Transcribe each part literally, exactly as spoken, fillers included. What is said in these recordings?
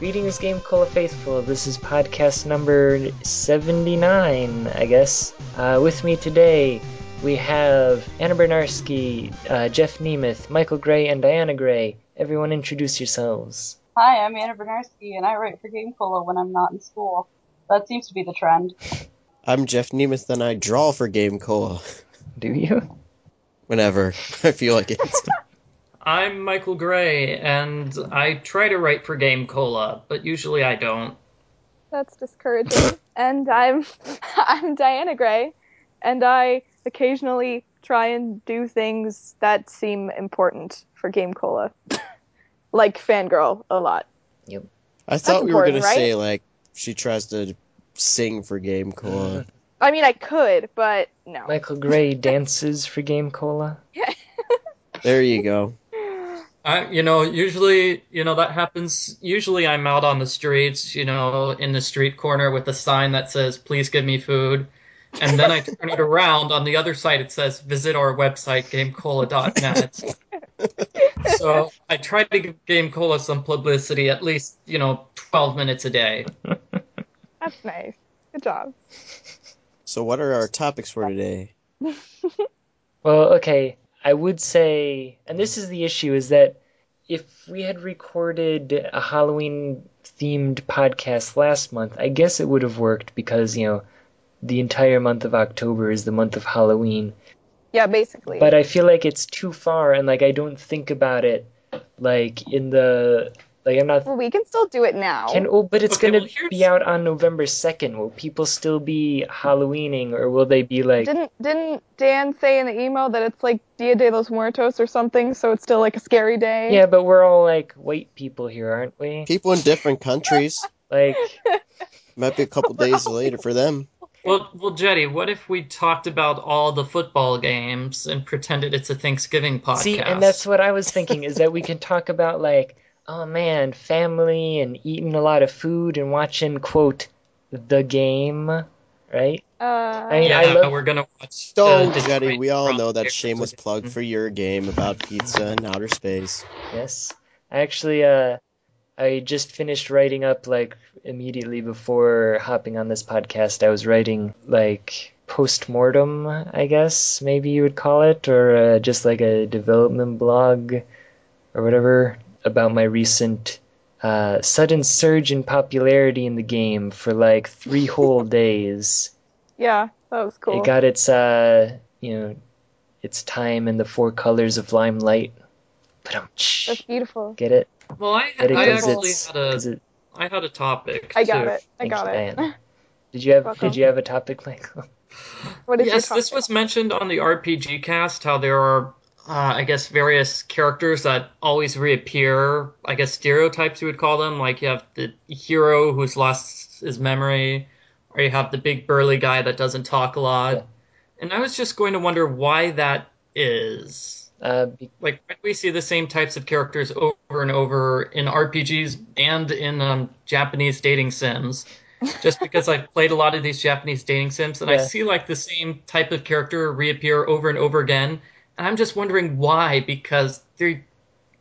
Greetings, GameCola faithful. This is podcast number seventy-nine, I guess. Uh, with me today, we have Anna Bryniarski, uh, Jeff Nemeth, Michael Gray, and Diana Gray. Everyone introduce yourselves. Hi, I'm Anna Bryniarski, and I write for GameCola when I'm not in school. That seems to be the trend. I'm Jeff Nemeth, and I draw for GameCola. Do you? Whenever. I feel like it. I'm Michael Gray, and I try to write for GameCola, but usually I don't. That's discouraging. And I'm I'm Diana Gray, and I occasionally try and do things that seem important for GameCola, like fangirl a lot. Yep. I thought That's we were going right? to say, like, she tries to sing for GameCola. I mean, I could, but no. Michael Gray dances for GameCola? Yeah. There you go. I, you know, usually, you know, that happens. Usually I'm out on the streets, you know, in the street corner with a sign that says, please give me food. And then I turn it around. On the other side, it says, visit our website, GameCola dot net. So I try to give GameCola some publicity, at least, you know, twelve minutes a day. That's nice. Good job. So what are our topics for today? Well, okay. I would say, and this is the issue, is that if we had recorded a Halloween-themed podcast last month, I guess it would have worked because, you know, the entire month of October is the month of Halloween. Yeah, basically. But I feel like it's too far, and, like, I don't think about it, like, in the... Like, I'm not... Well, we can still do it now. Can, oh, but it's okay, going to well, be out on November second. Will people still be Halloweening, or will they be like... Didn't didn't Dan say in the email that it's like Dia de los Muertos or something, so it's still like a scary day? Yeah, but we're all like white people here, aren't we? People in different countries. Like... Might be a couple days later for them. Well, well, Jetty, what if we talked about all the football games and pretended it's a Thanksgiving podcast? See, and that's what I was thinking, is that we can talk about, like... Oh, man, family and eating a lot of food and watching, quote, the game, right? Uh, I mean, yeah, I love... we're going to watch... Oh, Jetty, we all know that shameless plug for your game about pizza and outer space. Yes. I actually, uh, I just finished writing up, like, immediately before hopping on this podcast. I was writing, like, post-mortem, I guess, maybe you would call it, or uh, just, like, a development blog or whatever... about my recent uh, sudden surge in popularity in the game for like three whole days. Yeah, that was cool. It got its, uh, you know, its time in the four colors of limelight. Ba-dum-tsh. That's beautiful. Get it? Well, I, it I actually had a, it, I had a topic. I got too. it. I Thank got you, it. Diana. Did you have Welcome. Did you have a topic, Michael? What is yes, your topic? This was mentioned on the R P G cast. How there are. Uh, I guess various characters that always reappear, I guess stereotypes you would call them, like you have the hero who's lost his memory, or you have the big burly guy that doesn't talk a lot. Yeah. And I was just going to wonder why that is. Uh, be- like, why do we see the same types of characters over and over in R P Gs and in um, Japanese dating sims? Just because I've played a lot of these Japanese dating sims, and yeah. I see like the same type of character reappear over and over again. And I'm just wondering why, because they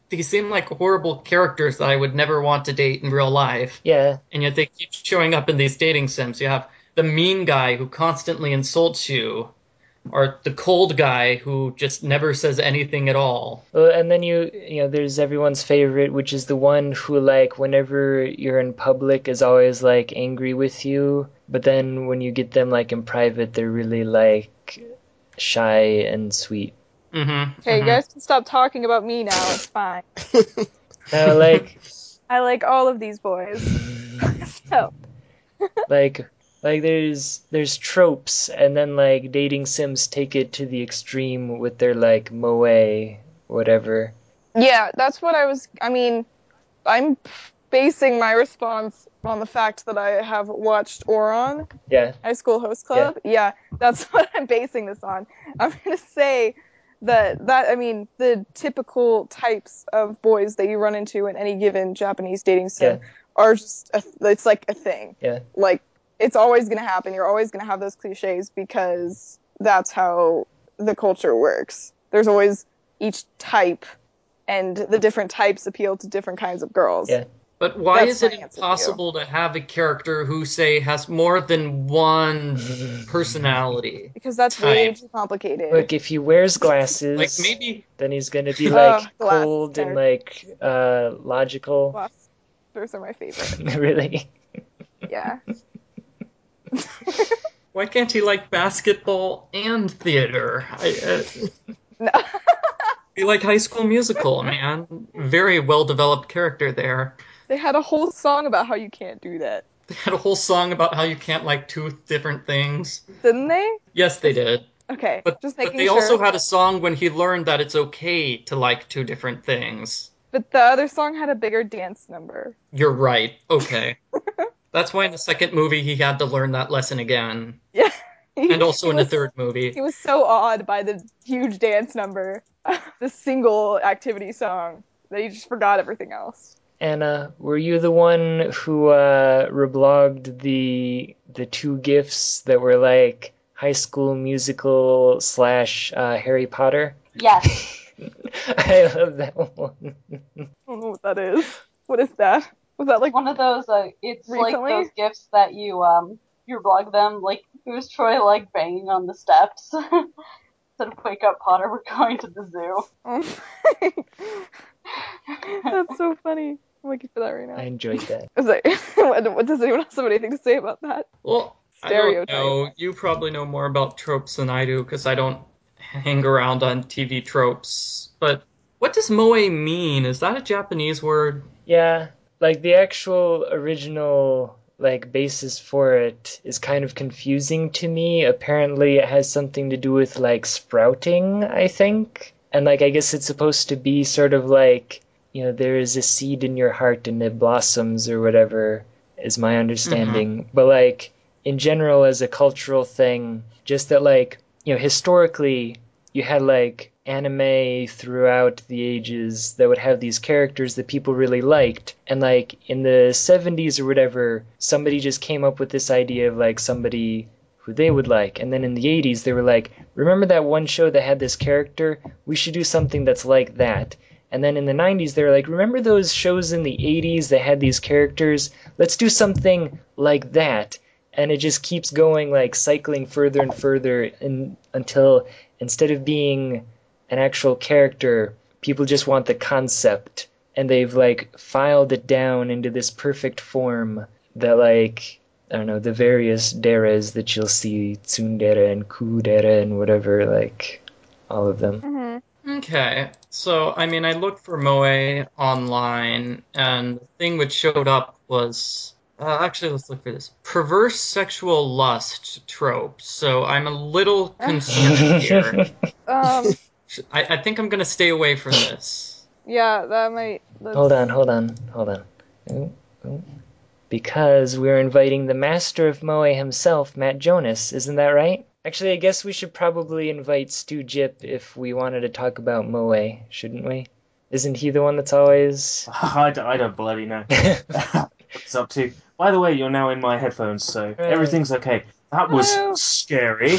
they seem like horrible characters that I would never want to date in real life. Yeah. And yet they keep showing up in these dating sims. You have the mean guy who constantly insults you, or the cold guy who just never says anything at all. Well, and then you you know there's everyone's favorite, which is the one who like whenever you're in public is always like angry with you, but then when you get them like in private, they're really like shy and sweet. Mm-hmm, okay, mm-hmm. You guys can stop talking about me now. It's fine. I like. I like all of these boys. So. like, like there's there's tropes, and then like dating sims take it to the extreme with their like moe, whatever. Yeah, that's what I was. I mean, I'm basing my response on the fact that I have watched Ouran. Yeah. High School Host Club. Yeah. yeah, that's what I'm basing this on. I'm gonna say. That that I mean the typical types of boys that you run into in any given Japanese dating sim yeah. are just a, it's like a thing. Yeah. Like it's always gonna happen. You're always gonna have those cliches because that's how the culture works. There's always each type, and the different types appeal to different kinds of girls. Yeah. But why That's is it impossible to, to have a character who, say, has more than one personality? Because that's type. way too complicated. Look, if he wears glasses, like maybe... then he's going to be, like, oh, cold and, like, uh, logical. Glass. Those are my favorite. Really? Yeah. Why can't he like basketball and theater? I, uh... No. Be like High School Musical, man. Very well-developed character there. They had a whole song about how you can't do that. They had a whole song about how you can't, like, two different things. Didn't they? Yes, they did. Okay, but, just making but they sure. also had a song when he learned that it's okay to like two different things. But the other song had a bigger dance number. You're right. Okay. That's why in the second movie he had to learn that lesson again. Yeah. He, and also in was, the third movie. He was so awed by the huge dance number, the single activity song, that he just forgot everything else. Anna, were you the one who uh, reblogged the the two GIFs that were like High School Musical slash uh, Harry Potter? Yes. I love that one. I don't know what that is. What is that? Was that like one of those? Uh, it's recently? Like those GIFs that you um you blog them. Like it was Troy like banging on the steps. Instead of wake up Potter, we're going to the zoo. Oh. That's so funny. I'm looking for that right now. I enjoyed that. I was like, what, does anyone else have anything to say about that? Well, stereotype. I don't know. You probably know more about tropes than I do because I don't hang around on T V tropes. But what does moe mean? Is that a Japanese word? Yeah, like the actual original like basis for it is kind of confusing to me. Apparently, it has something to do with like sprouting, I think. And, like, I guess it's supposed to be sort of like, you know, there is a seed in your heart and it blossoms or whatever is my understanding. Mm-hmm. But, like, in general, as a cultural thing, just that, like, you know, historically, you had, like, anime throughout the ages that would have these characters that people really liked. And, like, in the seventies or whatever, somebody just came up with this idea of, like, somebody who they would like. And then in the eighties, they were like, remember that one show that had this character? We should do something that's like that. And then in the nineties, they were like, remember those shows in the eighties that had these characters? Let's do something like that. And it just keeps going, like, cycling further and further in, until instead of being an actual character, people just want the concept. And they've, like, filed it down into this perfect form that, like... I don't know, the various deres that you'll see, tsundere and kudere and whatever, like, all of them. Mm-hmm. Okay, so, I mean, I looked for moe online, and the thing which showed up was, uh, actually, let's look for this, perverse sexual lust trope, so I'm a little concerned here. um, I, I think I'm going to stay away from this. Yeah, that might... That's... Hold on, hold on, hold on. Ooh, ooh. Because we're inviting the master of moe himself, Matt Jonas, isn't that right? Actually, I guess we should probably invite Stu Jip if we wanted to talk about moe, shouldn't we? Isn't he the one that's always... I don't, I don't bloody know. What's up to? By the way, you're now in my headphones, so right. Everything's okay. That was hello. Scary.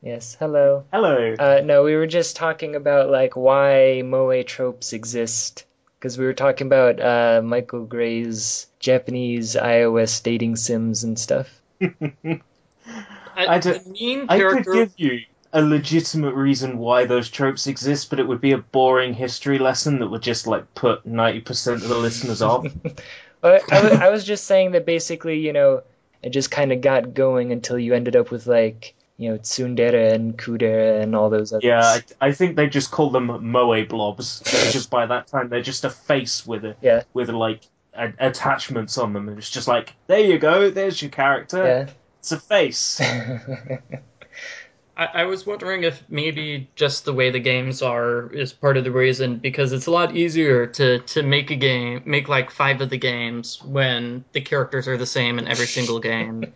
Yes, hello. Hello. Uh, no, we were just talking about like why moe tropes exist. Because we were talking about uh, Michael Gray's Japanese iOS dating sims and stuff. I, I, d- mean I could give you a legitimate reason why those tropes exist, but it would be a boring history lesson that would just like put ninety percent of the listeners off. I, I was just saying that basically, you know, it just kind of got going until you ended up with like, you know, tsundere and kudere and all those others. Yeah, I, I think they just call them moe blobs. Just by that time, they're just a face with a, yeah. with like a, attachments on them, and it's just like, there you go, there's your character. Yeah. It's a face. I, I was wondering if maybe just the way the games are is part of the reason, because it's a lot easier to to make a game, make like five of the games when the characters are the same in every single game.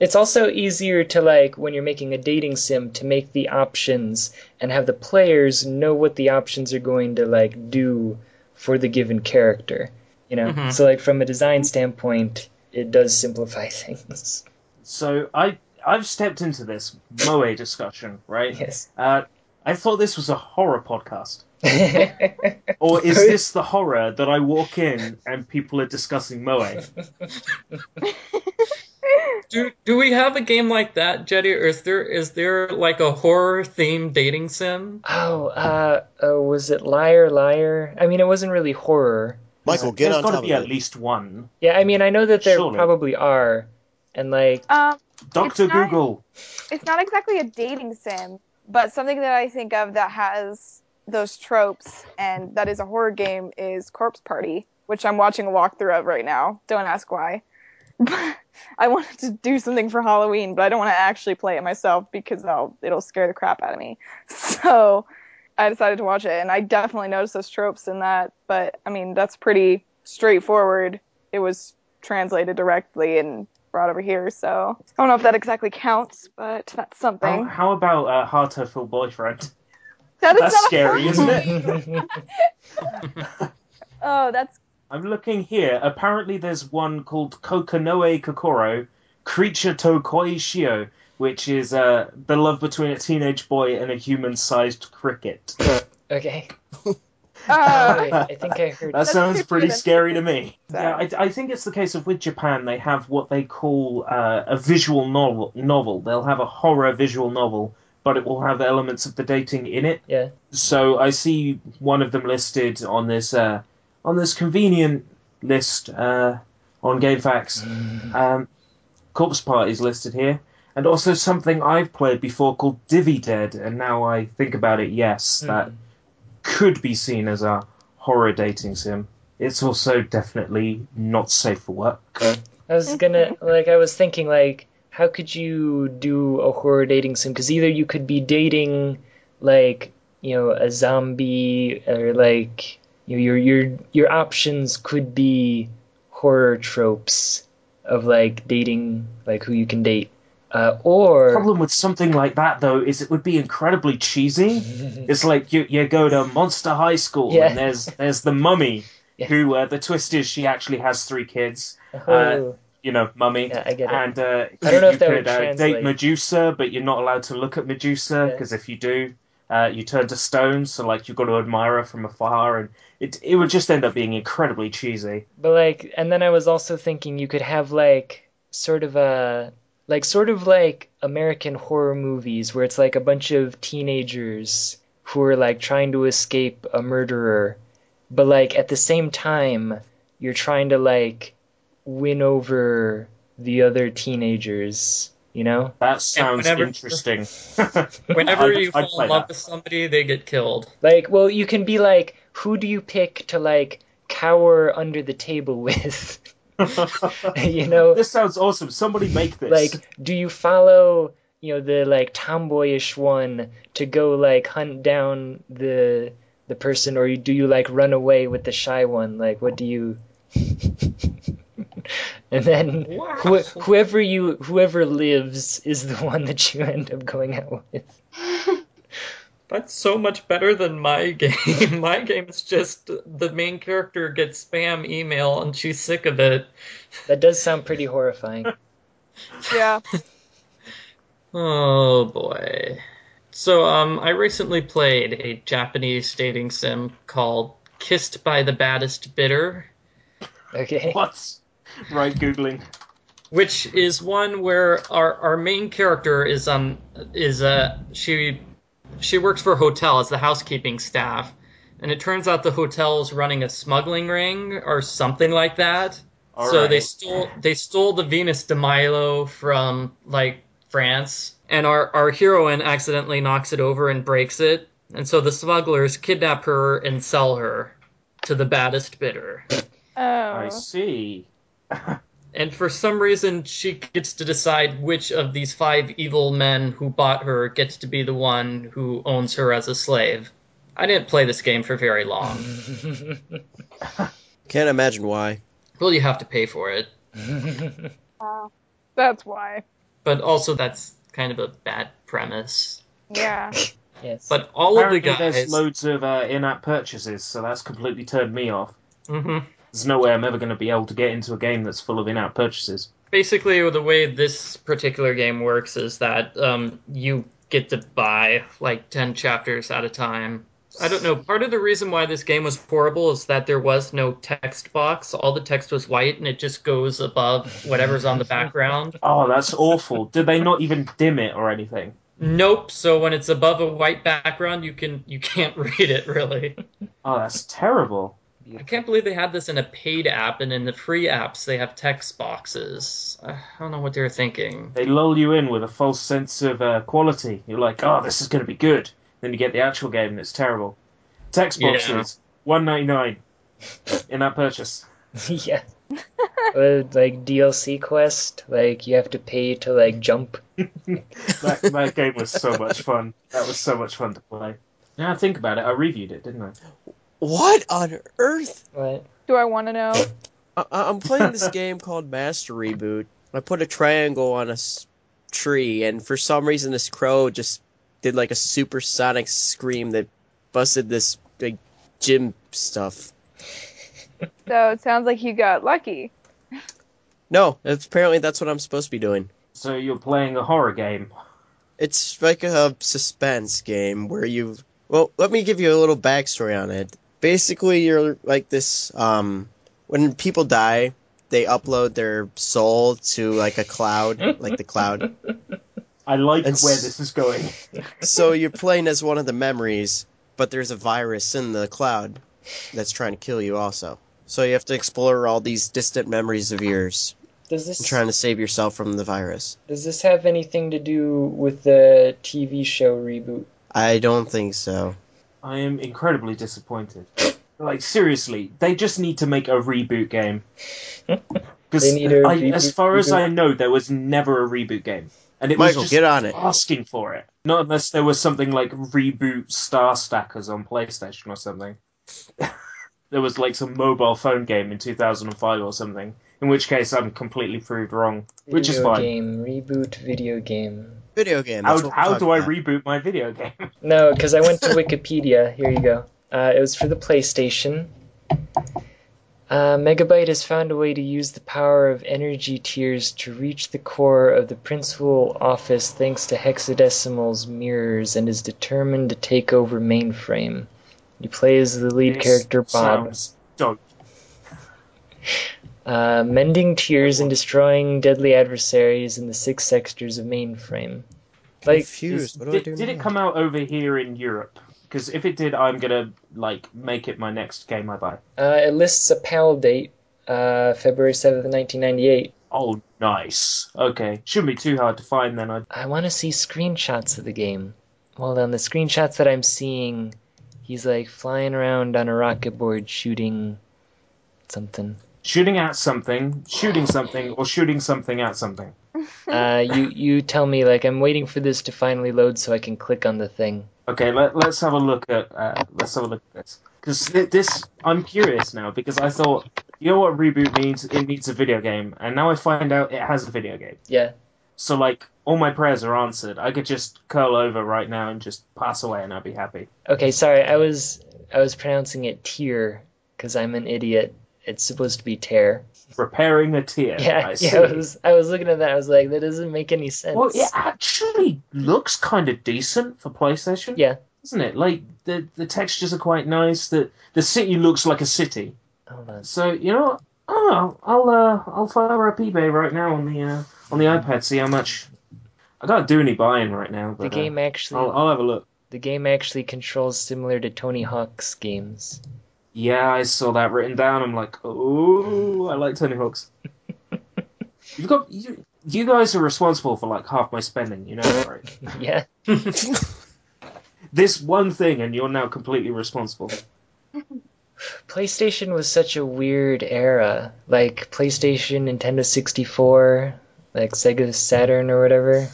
It's also easier to, like, when you're making a dating sim, to make the options and have the players know what the options are going to, like, do for the given character, you know? Mm-hmm. So, like, from a design standpoint, it does simplify things. So I, I've stepped into this moe discussion, right? Yes. Uh, I thought this was a horror podcast. Or is this the horror that I walk in and people are discussing Moe? Do do we have a game like that, Jetty? Or is there is there like a horror themed dating sim? Oh, uh, uh, was it Liar Liar? I mean, it wasn't really horror. Michael, get There's on top of it. There's got to be at least one. Yeah, I mean, I know that there Surely. probably are, and like um, Doctor it's Google. Not, it's not exactly a dating sim, but something that I think of that has those tropes and that is a horror game is Corpse Party, which I'm watching a walkthrough of right now. Don't ask why. I wanted to do something for Halloween, but I don't want to actually play it myself because I'll, it'll scare the crap out of me. So I decided to watch it, and I definitely noticed those tropes in that. But, I mean, that's pretty straightforward. It was translated directly and brought over here, so I don't know if that exactly counts, but that's something. How, how about uh, Hatoful Boyfriend? That is that's scary, isn't it? Oh, that's I'm looking here. Apparently there's one called Kokonoe Kokoro, Creature to Koi Shio, which is uh, the love between a teenage boy and a human-sized cricket. Okay. uh, I think I heard that. Sounds pretty scary to me. Yeah, I, I think it's the case of with Japan, they have what they call uh, a visual novel, novel. They'll have a horror visual novel, but it will have elements of the dating in it. Yeah. So I see one of them listed on this... Uh, on this convenient list uh, on GameFAQs, um, Corpse Party is listed here, and also something I've played before called Divvy Dead, and now I think about it, yes, mm. that could be seen as a horror dating sim. It's also definitely not safe for work. I was gonna, like, I was thinking, like, how could you do a horror dating sim? Because either you could be dating, like, you know, a zombie, or, like... Your your your options could be horror tropes of like dating, like who you can date, uh, or the problem with something like that though is it would be incredibly cheesy. It's like you you go to Monster High School yeah. and there's there's the mummy yeah. who uh, the twist is she actually has three kids. Oh. Uh, You know, mummy. Yeah, I get it. And uh, I don't know if that could, would translate. Uh, date Medusa, but you're not allowed to look at Medusa because yeah. if you do. Uh, you turn to stone, so like you've got to admire her from afar, and it it would just end up being incredibly cheesy. But like, and then I was also thinking you could have like sort of a like sort of like American horror movies where it's like a bunch of teenagers who are like trying to escape a murderer, but like at the same time you're trying to like win over the other teenagers. You know? That sounds whenever, interesting. Whenever you I'd, fall I'd in love that. with somebody, they get killed. Like, well, you can be like, who do you pick to, like, cower under the table with? You know? This sounds awesome. Somebody make this. Like, do you follow, you know, the, like, tomboyish one to go, like, hunt down the the person, or do you, like, run away with the shy one? Like, what do you... And then wow. wh- whoever you whoever lives is the one that you end up going out with. That's so much better than my game. My game is just the main character gets spam email and she's sick of it. That does sound pretty horrifying. Yeah. Oh boy. So um, I recently played a Japanese dating sim called Kissed by the Baddest Bidder. Okay. What? Right, Googling. Which is one where our, our main character is um is uh she she works for a hotel as the housekeeping staff, and it turns out the hotel's running a smuggling ring or something like that. All so right. they stole they stole the Venus de Milo from like France, and our, our heroine accidentally knocks it over and breaks it, and so the smugglers kidnap her and sell her to the baddest bidder. Oh. I see. And for some reason, she gets to decide which of these five evil men who bought her gets to be the one who owns her as a slave. I didn't play this game for very long. Can't imagine why. Well, you have to pay for it. Uh, that's why. But also, that's kind of a bad premise. Yeah. Yes. But all Apparently of the guys... there's loads of uh, in-app purchases, so that's completely turned me off. Mm-hmm. There's no way I'm ever going to be able to get into a game that's full of in-app purchases. Basically, the way this particular game works is that um, you get to buy like ten chapters at a time. I don't know. Part of the reason why this game was horrible is that there was no text box. All the text was white, and it just goes above whatever's on the background. Oh, that's awful. Did they not even dim it or anything? Nope. So when it's above a white background, you can you can't read it, really. Oh, that's terrible. I can't believe they had this in a paid app, and in the free apps they have text boxes. I don't know what they were thinking. They lull you in with a false sense of uh, quality. You're like, oh, this is going to be good. Then you get the actual game, and it's terrible. Text boxes, yeah. one ninety-nine in that purchase. Yeah. With, like, D L C quest, like, you have to pay to, like, jump. that, that game was so much fun. That was so much fun to play. Now I think about it, I reviewed it, didn't I? What on earth? What? Do I want to know? I- I'm playing this game called Master Reboot. I put a triangle on a s- tree, and for some reason this crow just did like a supersonic scream that busted this big gym stuff. So it sounds like you got lucky. No, it's, apparently that's what I'm supposed to be doing. So you're playing a horror game? It's like a suspense game where you... Well, let me give you a little backstory on it. Basically, you're like this, um, when people die, they upload their soul to, like, a cloud, like the cloud. I like and where this is going. So you're playing as one of the memories, but there's a virus in the cloud that's trying to kill you also. So you have to explore all these distant memories of yours. Does this... trying to save yourself from the virus. Does this have anything to do with the T V show reboot? I don't think so. I am incredibly disappointed. Like, seriously, they just need to make a reboot game. Because as far reboot. as I know, there was never a reboot game. And it Michael, was just get on it. asking for it. Not unless there was something like Reboot Star Stackers on PlayStation or something. There was like some mobile phone game in two thousand five or something. In which case, I'm completely proved wrong. Video which is fine. Game, reboot video game. Video game. How, how do I about. reboot my video game? No, because I went to Wikipedia. Here you go. Uh, it was for the PlayStation. Uh, Megabyte has found a way to use the power of energy tiers to reach the core of the principal office thanks to hexadecimal's mirrors and is determined to take over Mainframe. You play as the lead this character, Bob. Dope. Uh, mending tears and destroying deadly adversaries in the six sectors of Mainframe. Like, Confused. Is, what do did, I do did it come out over here in Europe? Because if it did, I'm gonna like make it my next game I buy. Uh, it lists a PAL date, uh, February seventh, nineteen ninety eight. Oh, nice. Okay, shouldn't be too hard to find then. I I want to see screenshots of the game. Well, on the screenshots that I'm seeing, he's like flying around on a rocket board shooting something. Shooting at something, shooting something, or shooting something at something. Uh, you you tell me, like, I'm waiting for this to finally load so I can click on the thing. Okay, let, let's have a look at uh, let's have a look at this because th- this I'm curious now because I thought you know what reboot means? It means a video game, and now I find out it has a video game. Yeah. So like all my prayers are answered. I could just curl over right now and just pass away, and I'd be happy. Okay, sorry, I was I was pronouncing it tear because I'm an idiot. It's supposed to be tear. Repairing a tear. Yeah, I, see. yeah I, was, I was looking at that. I was like, that doesn't make any sense. Well, it actually looks kind of decent for PlayStation. Yeah. Doesn't it? Like, the the textures are quite nice. The the city looks like a city. Hold on. So, you know, oh, I'll uh, I'll fire up eBay right now on the uh, on the iPad, see how much. I can't do any buying right now. But, the game uh, actually... I'll, I'll have a look. The game actually controls similar to Tony Hawk's games. Yeah, I saw that written down. I'm like, oh, I like Tony Hawk's. You've got you, you guys are responsible for like half my spending, you know, right? Yeah. This one thing, and you're now completely responsible. PlayStation was such a weird era, like PlayStation, Nintendo sixty-four, like Sega Saturn or whatever.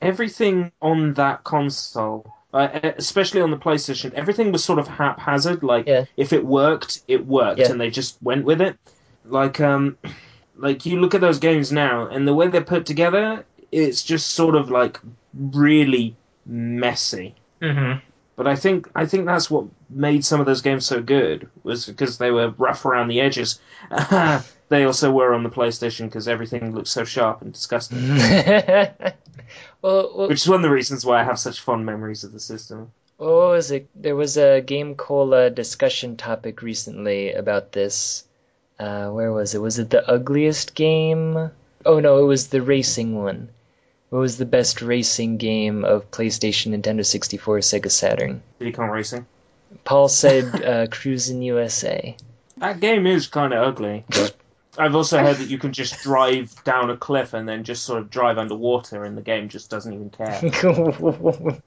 Everything on that console. Uh, especially on the PlayStation, everything was sort of haphazard. Like, yeah. if it worked, it worked, yeah. and they just went with it. Like, um, like you look at those games now, and the way they're put together, it's just sort of like really messy. Mm-hmm. But I think I think that's what made some of those games so good was because they were rough around the edges. They also were on the PlayStation because everything looked so sharp and disgusting. Well, well, which is one of the reasons why I have such fond memories of the system. Well, what was it? There was a Game Cola discussion topic recently about this. Uh, where was it? Was it the ugliest game? Oh, no, it was the racing one. What was the best racing game of PlayStation, Nintendo sixty-four, Sega Saturn? Diddy Kong Racing. Paul said uh, Cruisin' U S A. That game is kind of ugly, but I've also heard that you can just drive down a cliff and then just sort of drive underwater, and the game just doesn't even care.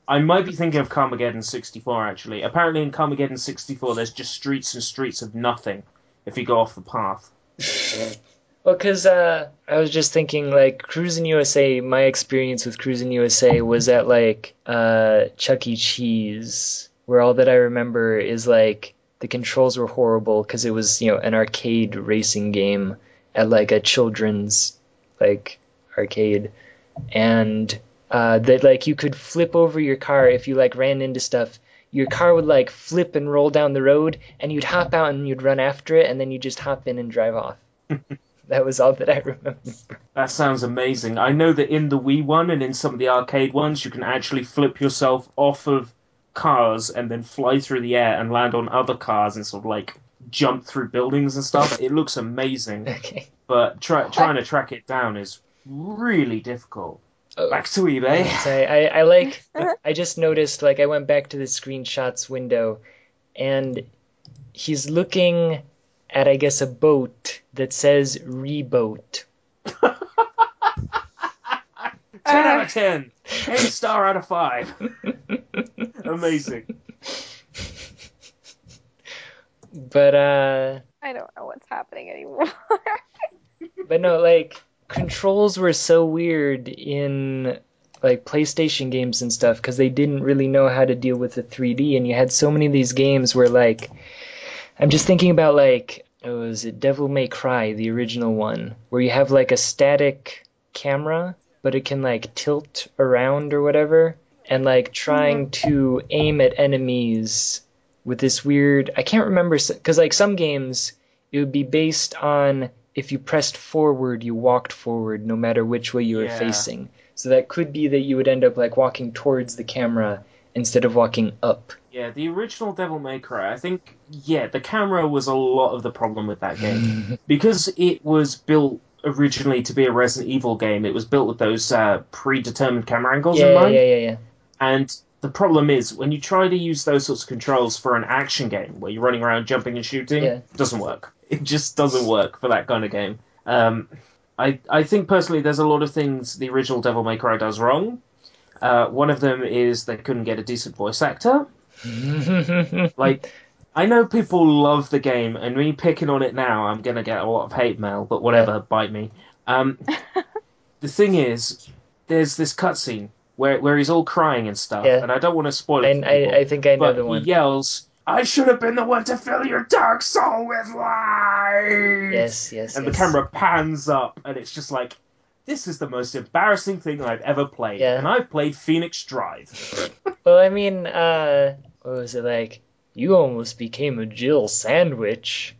I might be thinking of Carmageddon sixty-four, actually. Apparently in Carmageddon sixty-four, there's just streets and streets of nothing if you go off the path. Yeah. Well, because uh, I was just thinking, like, Cruisin' U S A, my experience with Cruisin' U S A was at, like, uh, Chuck E. Cheese, where all that I remember is, like, the controls were horrible because it was, you know, an arcade racing game at, like, a children's, like, arcade. And uh, that, like, you could flip over your car if you, like, ran into stuff. Your car would, like, flip and roll down the road, and you'd hop out and you'd run after it, and then you'd just hop in and drive off. That was all that I remember. That sounds amazing. I know that in the Wii one and in some of the arcade ones, you can actually flip yourself off of cars and then fly through the air and land on other cars and sort of, like, jump through buildings and stuff. It looks amazing. Okay. But try, trying to track it down is really difficult. Oh. Back to eBay. I, I, I, like, I just noticed, like, I went back to the screenshots window, and he's looking at, I guess, a boat that says reboat. ten out of ten. eight star out of five. Amazing. But, uh... I don't know what's happening anymore. But no, like, controls were so weird in, like, PlayStation games and stuff, because they didn't really know how to deal with the three D, and you had so many of these games where, like... I'm just thinking about, like, oh, was it Devil May Cry, the original one, where you have, like, a static camera, but it can, like, tilt around or whatever, and, like, trying to aim at enemies with this weird... I can't remember... Because, like, some games, it would be based on if you pressed forward, you walked forward, no matter which way you were yeah. facing. So that could be that you would end up, like, walking towards the camera instead of walking up. Yeah, the original Devil May Cry, I think, yeah, the camera was a lot of the problem with that game. Because it was built originally to be a Resident Evil game, it was built with those uh, predetermined camera angles yeah, in mind. Yeah, yeah, yeah. And the problem is, when you try to use those sorts of controls for an action game, where you're running around jumping and shooting, yeah. it doesn't work. It just doesn't work for that kind of game. Um, I, I think, personally, there's a lot of things the original Devil May Cry does wrong. Uh, one of them is they couldn't get a decent voice actor. Like, I know people love the game, and me picking on it now, I'm going to get a lot of hate mail, but whatever, bite me. Um, the thing is, there's this cutscene where where he's all crying and stuff, yeah. and I don't want to spoil it for people, I, I think I know but the one. He yells, "I should have been the one to fill your dark soul with light!" Yes, yes, And yes. the camera pans up, and it's just like, this is the most embarrassing thing I've ever played, yeah. and I've played Phoenix Drive. Well, I mean, uh, what was it like? You almost became a Jill sandwich.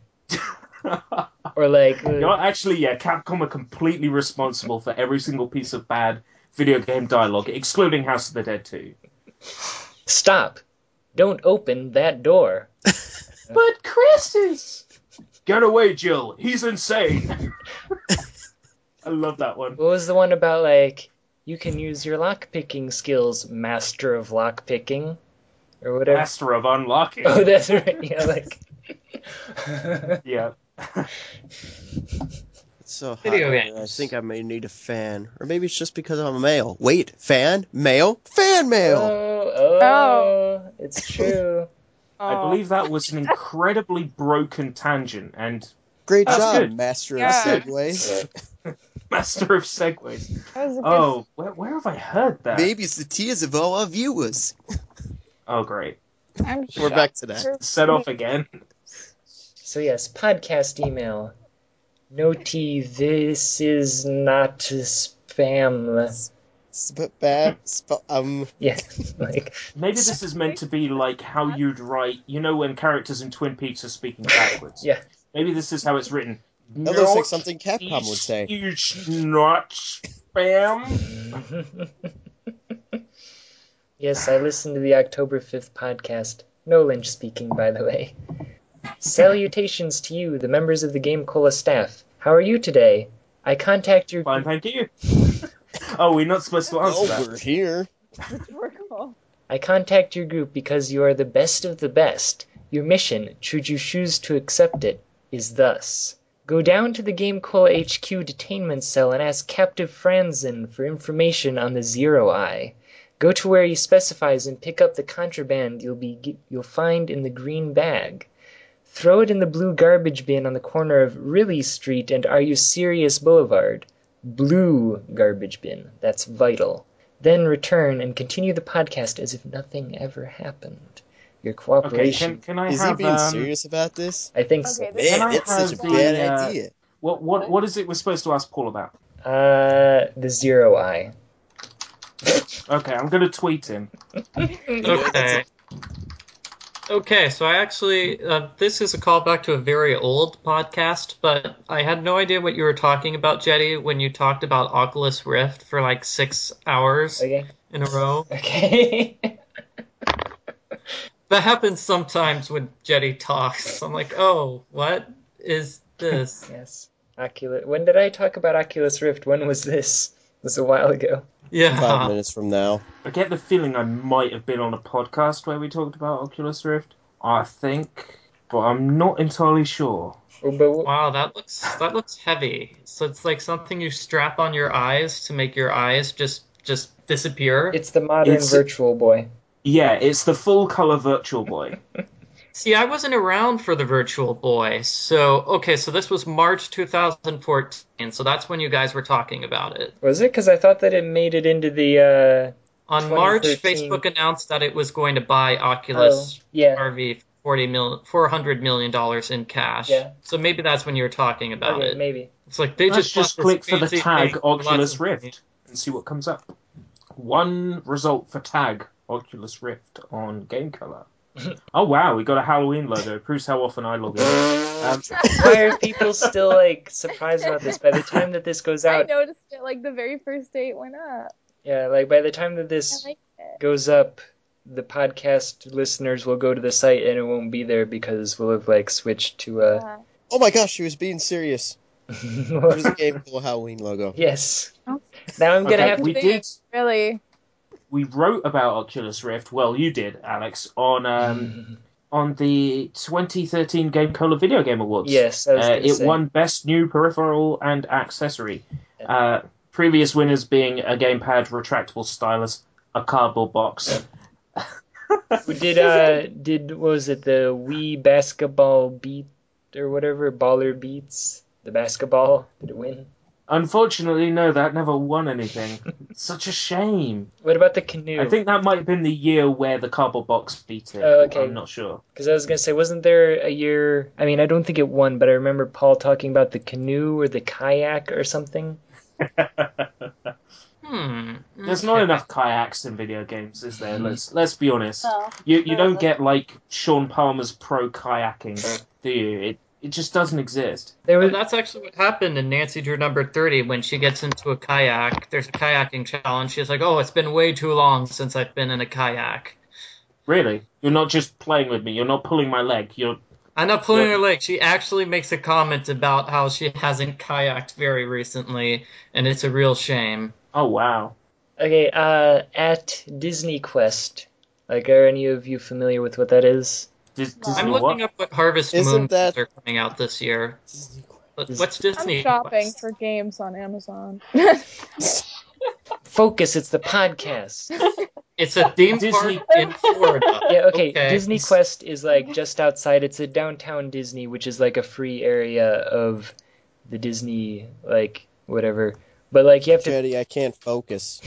Or like... You know, actually, yeah, Capcom are completely responsible for every single piece of bad video game dialogue, excluding House of the Dead two. Stop. Don't open that door. But Chris is... Get away, Jill. He's insane. I love that one. What was the one about, like, you can use your lockpicking skills, master of lockpicking, or whatever? Master of unlocking. Oh, that's right. Yeah, like... yeah. It's so hot. I think I may need a fan. Or maybe it's just because I'm a male. Wait, fan? Male? Fan mail! Oh, oh, oh. It's true. Oh. I believe that was an incredibly broken tangent, and... Great that's job, good. Master yeah. of Segways. Master of Segways. Oh, where, where have I heard that? Maybe it's the tears of all our viewers. Oh, great. I'm We're back to that. Set off again. So, yes, podcast email. No tea, this is not spam. But bad, um. Yeah, like. Maybe this is meant to be like how you'd write, you know, when characters in Twin Peaks are speaking backwards. Yeah. Maybe this is how it's written. That not looks like something Capcom would say. Huge not spam. Yes, I listened to the October fifth podcast. No Lynch speaking, by the way. Salutations to you, the members of the Game Cola staff. How are you today? I contact your... Fine, thank you. Oh, we're not supposed to answer that. Oh, we're here. I contact your group because you are the best of the best. Your mission, should you choose to accept it, is thus. Go down to the Game Cola H Q detainment cell and ask Captive Franzen for information on the Zero Eye. Go to where he specifies and pick up the contraband you'll be you'll find in the green bag. Throw it in the blue garbage bin on the corner of Riley Street and Are You Serious Boulevard. Blue garbage bin. That's vital. Then return and continue the podcast as if nothing ever happened. Your cooperation... Okay, can, can I is have, he being um... serious about this? I think okay, so. Man, that's such a the, bad uh, idea. What, what, what is it we're supposed to ask Paul about? Uh, the Zero Eye. Okay, I'm going to tweet him. Okay. Okay, so I actually, uh, this is a callback to a very old podcast, but I had no idea what you were talking about, Jetty, when you talked about Oculus Rift for like six hours okay. in a row. Okay. That happens sometimes when Jetty talks. I'm like, oh, what is this? Yes. Oculus. When did I talk about Oculus Rift? When was this? It was a while ago. Yeah. Five minutes from now. I get the feeling I might have been on a podcast where we talked about Oculus Rift, I think, but I'm not entirely sure. Wow, that looks that looks heavy. So it's like something you strap on your eyes to make your eyes just, just disappear? It's the modern it's, Virtual Boy. Yeah, it's the full-color Virtual Boy. See, I wasn't around for the Virtual Boy, so... Okay, so this was March twenty fourteen, so that's when you guys were talking about it. Was it? Because I thought that it made it into the, uh... On March, Facebook announced that it was going to buy Oculus oh, yeah. R V for four hundred million dollars in cash. Yeah. So maybe that's when you were talking about okay, it. maybe. It's like, they Let's just... just click for the tag Oculus Rift and see what comes up. One result for tag Oculus Rift on GameCola. Oh wow, we got a Halloween logo. It proves how often I log in. Um, why are people still like surprised about this? By the time that this goes out, I noticed it like the very first day it went up. Yeah, like by the time that this like goes up, the podcast listeners will go to the site and it won't be there because we'll have like switched to a. Uh... Yeah. Oh my gosh, she was being serious. There's a game with a Halloween logo. Yes. Oh. Now I'm gonna okay, have to. We did really. We wrote about Oculus Rift, well, you did, Alex, on um, on the twenty thirteen GameCola Video Game Awards. Yes, I was uh, It say. won Best New Peripheral and Accessory. Uh, previous winners being a gamepad, retractable stylus, a cardboard box. We did, uh, did, what was it, the Wii Basketball Beat or whatever, Baller Beats, the basketball, did it win? Unfortunately, no, that never won anything. Such a shame. What about the canoe? I think that might have been the year where the cardboard box beat it. Oh, okay. I'm not sure. Because I was going to say, wasn't there a year... I mean, I don't think it won, but I remember Paul talking about the canoe or the kayak or something. hmm. There's not enough kayaks in video games, is there? Let's let's be honest. Oh, you you don't get, like, Sean Palmer's pro kayaking, do you? It, It just doesn't exist. There was... well, that's actually what happened in Nancy Drew number thirty when she gets into a kayak. There's a kayaking challenge. She's like, oh, it's been way too long since I've been in a kayak. Really? You're not just playing with me. You're not pulling my leg. You're. I'm not pulling you're... her leg. She actually makes a comment about how she hasn't kayaked very recently, and it's a real shame. Oh, wow. Okay, uh, at DisneyQuest, like, are any of you familiar with what that is? Dis- I'm looking what? up what Harvest Isn't Moon that... are coming out this year. What's Disney? I'm shopping What's... for games on Amazon. Focus, it's the podcast. It's a theme Disney... park in Florida. Yeah, okay. okay. Disney Quest is like just outside. It's a downtown Disney, which is like a free area of the Disney, like whatever. But like you have to. Jetty, I can't focus.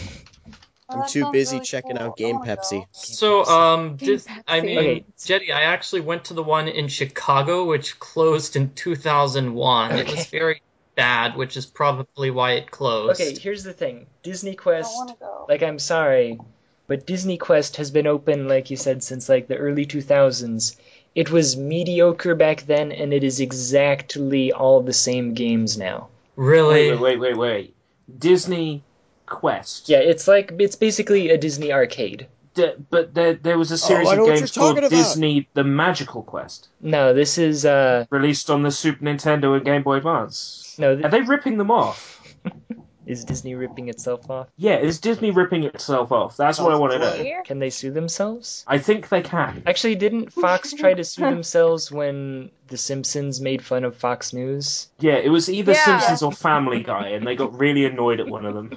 I'm oh, too busy really checking cool. out Game Pepsi. Game so, um, Game Dis- Pepsi. I mean, okay. Jetty, I actually went to the one in Chicago, which closed in two thousand one. Okay. It was very bad, which is probably why it closed. Okay, here's the thing. Disney Quest, like, I'm sorry, but Disney Quest has been open, like you said, since, like, the early two thousands. It was mediocre back then, and it is exactly all the same games now. Really? Wait, wait, wait, wait. wait. Disney... Quest. Yeah, it's like it's basically a Disney arcade. d- but there there was a series oh, of games called Disney The Magical Quest. No, this is uh... released on the Super Nintendo and Game Boy Advance. No, th- are they ripping them off? Is Disney ripping itself off? Yeah, is Disney ripping itself off? That's oh, what I want to know. Can they sue themselves? I think they can. Actually, didn't Fox try to sue themselves when The Simpsons made fun of Fox News? Yeah, it was either yeah. Simpsons or Family Guy, and they got really annoyed at one of them.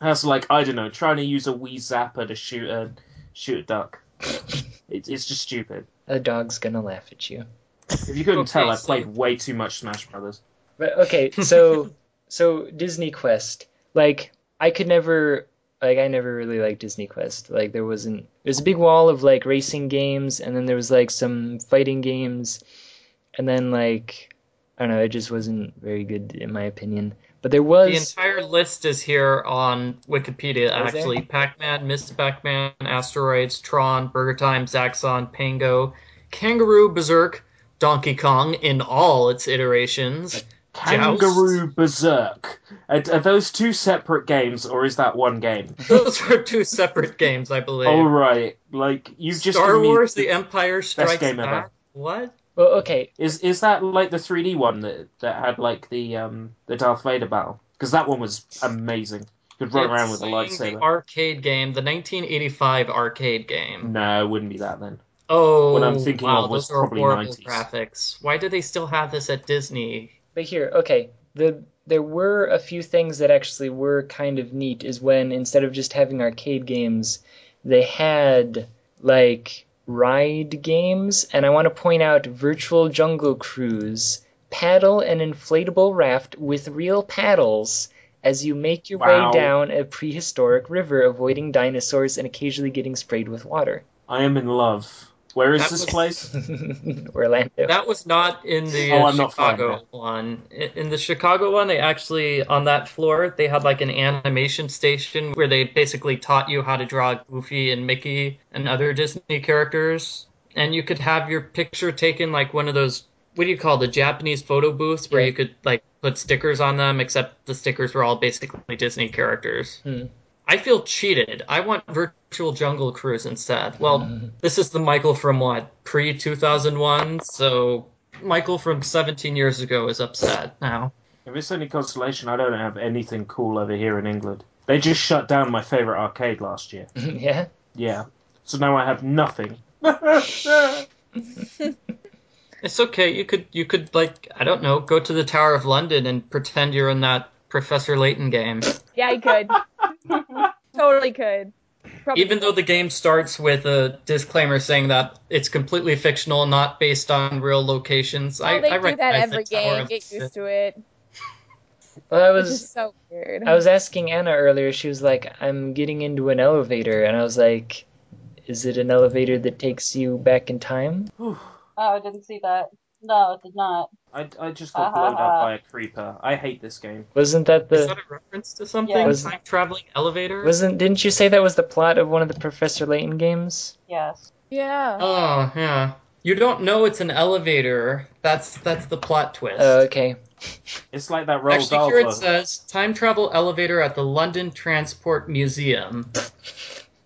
That's like, I don't know, trying to use a Wii Zapper to shoot a, shoot a duck. It, it's just stupid. A dog's gonna laugh at you. If you couldn't okay, tell, I played so... way too much Smash Brothers. But, okay, so... So, DisneyQuest, like, I could never, like, I never really liked DisneyQuest. Like, there wasn't, there was a big wall of, like, racing games, and then there was, like, some fighting games, and then, like, I don't know, it just wasn't very good, in my opinion. But there was... The entire list is here on Wikipedia, actually. Pac Man, Miss Pac Man, Asteroids, Tron, Burger Time, Zaxxon, Pango, Kangaroo, Berserk, Donkey Kong, in all its iterations... Kangaroo Joust? Berserk. Are, are those two separate games, or is that one game? Those are two separate games, I believe. All right, like you just Star Wars: The Empire Strikes Back. Best game ever. What? Well, okay. Is is that like the three D one that, that had like the um the Darth Vader battle? Because that one was amazing. You could run it's around with a lightsaber. The arcade game, the nineteen eighty-five arcade game. No, it wouldn't be that then. Oh, what I'm thinking wow, of was those are probably horrible nineties graphics. Why do they still have this at Disney? But here, okay, the there were a few things that actually were kind of neat, is when instead of just having arcade games, they had, like, ride games. And I want to point out Virtual Jungle Cruise, paddle an inflatable raft with real paddles as you make your wow. way down a prehistoric river, avoiding dinosaurs and occasionally getting sprayed with water. I am in love. Where is that this was, place? Orlando. That was not in the oh, uh, Chicago one. In, in the Chicago one, they actually, on that floor, they had like an animation station where they basically taught you how to draw Goofy and Mickey and other Disney characters. And you could have your picture taken like one of those, what do you call the Japanese photo booths where yeah. you could like put stickers on them, except the stickers were all basically Disney characters. Hmm. I feel cheated. I want Virtual Jungle Cruise instead. Well, mm. this is the Michael from, what, pre two thousand one? So Michael from seventeen years ago is upset now. If it's any consolation, I don't have anything cool over here in England. They just shut down my favourite arcade last year. Yeah? Yeah. So now I have nothing. It's okay. You could, you could, like, I don't know, go to the Tower of London and pretend you're in that Professor Layton game. Yeah, I could. Totally could. Probably. Even though the game starts with a disclaimer saying that it's completely fictional, not based on real locations. Well, I, they I do recognize that every game. Get used to it. Well, I was so weird. I was asking Anna earlier. She was like, "I'm getting into an elevator," and I was like, "Is it an elevator that takes you back in time?" Oh, I didn't see that. No, it did not. I, I just got uh-huh. blown up by a creeper. I hate this game. Wasn't that the... Is that a reference to something? Yeah. Time-traveling elevator? Wasn't? Didn't you say that was the plot of one of the Professor Layton games? Yes. Yeah. Oh, yeah. You don't know it's an elevator. That's that's the plot twist. Oh, okay. It's like that Roald Dahl. Actually, here it says, time travel elevator at the London Transport Museum.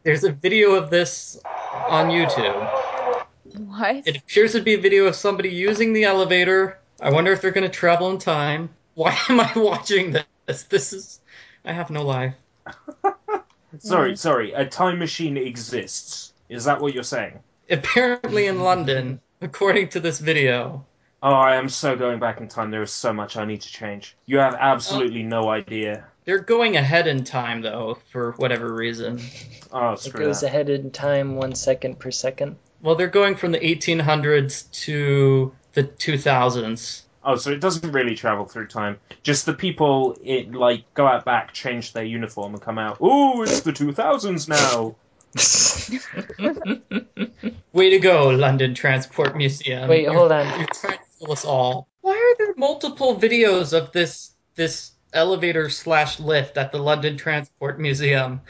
There's a video of this on YouTube. What? It appears to be a video of somebody using the elevator. I wonder if they're going to travel in time. Why am I watching this? This is... I have no life. sorry, sorry. A time machine exists. Is that what you're saying? Apparently in London, according to this video. Oh, I am so going back in time. There is so much I need to change. You have absolutely um, no idea. They're going ahead in time, though, for whatever reason. Oh, screw that. It goes that. ahead in time one second per second. Well, they're going from the eighteen hundreds to the two thousands. Oh, so it doesn't really travel through time. Just the people, it like go out back, change their uniform, and come out. Ooh, it's the two thousands now. Way to go, London Transport Museum. Wait, hold on. You're, you're trying to fool us all. Why are there multiple videos of this this elevator slash lift at the London Transport Museum?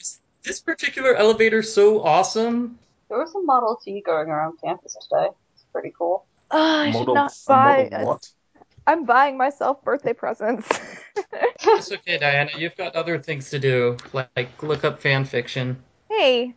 Is this particular elevator so awesome? There was a Model T going around campus today. It's pretty cool. Uh, I model, should not buy... A what? I'm buying myself birthday presents. It's okay, Diana. You've got other things to do, like, like look up fan fiction. Hey.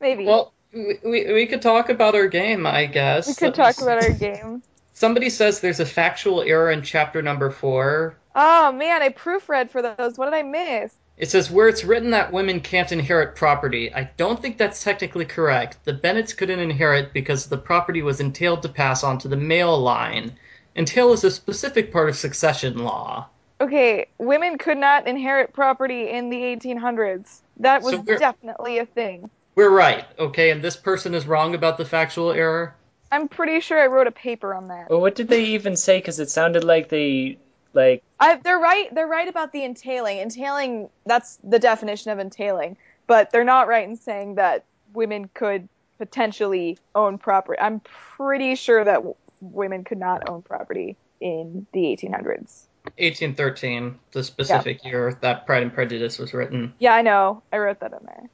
Maybe. Well, we, we we could talk about our game, I guess. We could talk about our game. Somebody says there's a factual error in chapter number four. Oh, man, I proofread for those. What did I miss? It says, where it's written that women can't inherit property. I don't think that's technically correct. The Bennetts couldn't inherit because the property was entailed to pass on to the male line. Entail is a specific part of succession law. Okay, women could not inherit property in the eighteen hundreds. That was so definitely a thing. We're right, okay? And this person is wrong about the factual error? I'm pretty sure I wrote a paper on that. Well, what did they even say? Because it sounded like they... Like I, they're right. They're right about the entailing. Entailing, that's the definition of entailing. But they're not right in saying that women could potentially own property. I'm pretty sure that w- women could not own property in the eighteen hundreds. eighteen thirteen, the specific yeah. year that Pride and Prejudice was written. Yeah, I know. I wrote that in there.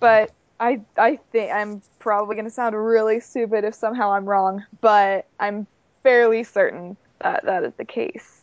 But I, I think I'm probably going to sound really stupid if somehow I'm wrong. But I'm fairly certain that that is the case.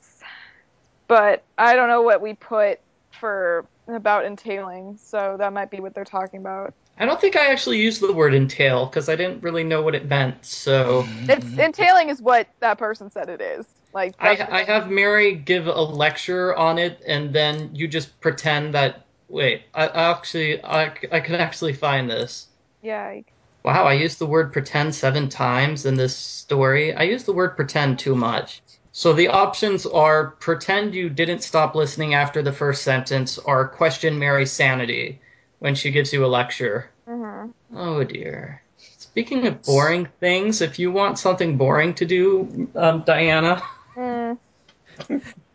But I don't know what we put for about entailing, so that might be what they're talking about. I don't think I actually used the word entail, because I didn't really know what it meant, so... It's, entailing is what that person said it is. Like I, I have Mary give a lecture on it, and then you just pretend that... Wait, I, I actually... I, I can actually find this. Yeah, I can. Wow, I used the word pretend seven times in this story. I used the word pretend too much. So the options are pretend you didn't stop listening after the first sentence, or question Mary's sanity when she gives you a lecture. Mm-hmm. Oh, dear. Speaking of boring things, if you want something boring to do, um, Diana, mm.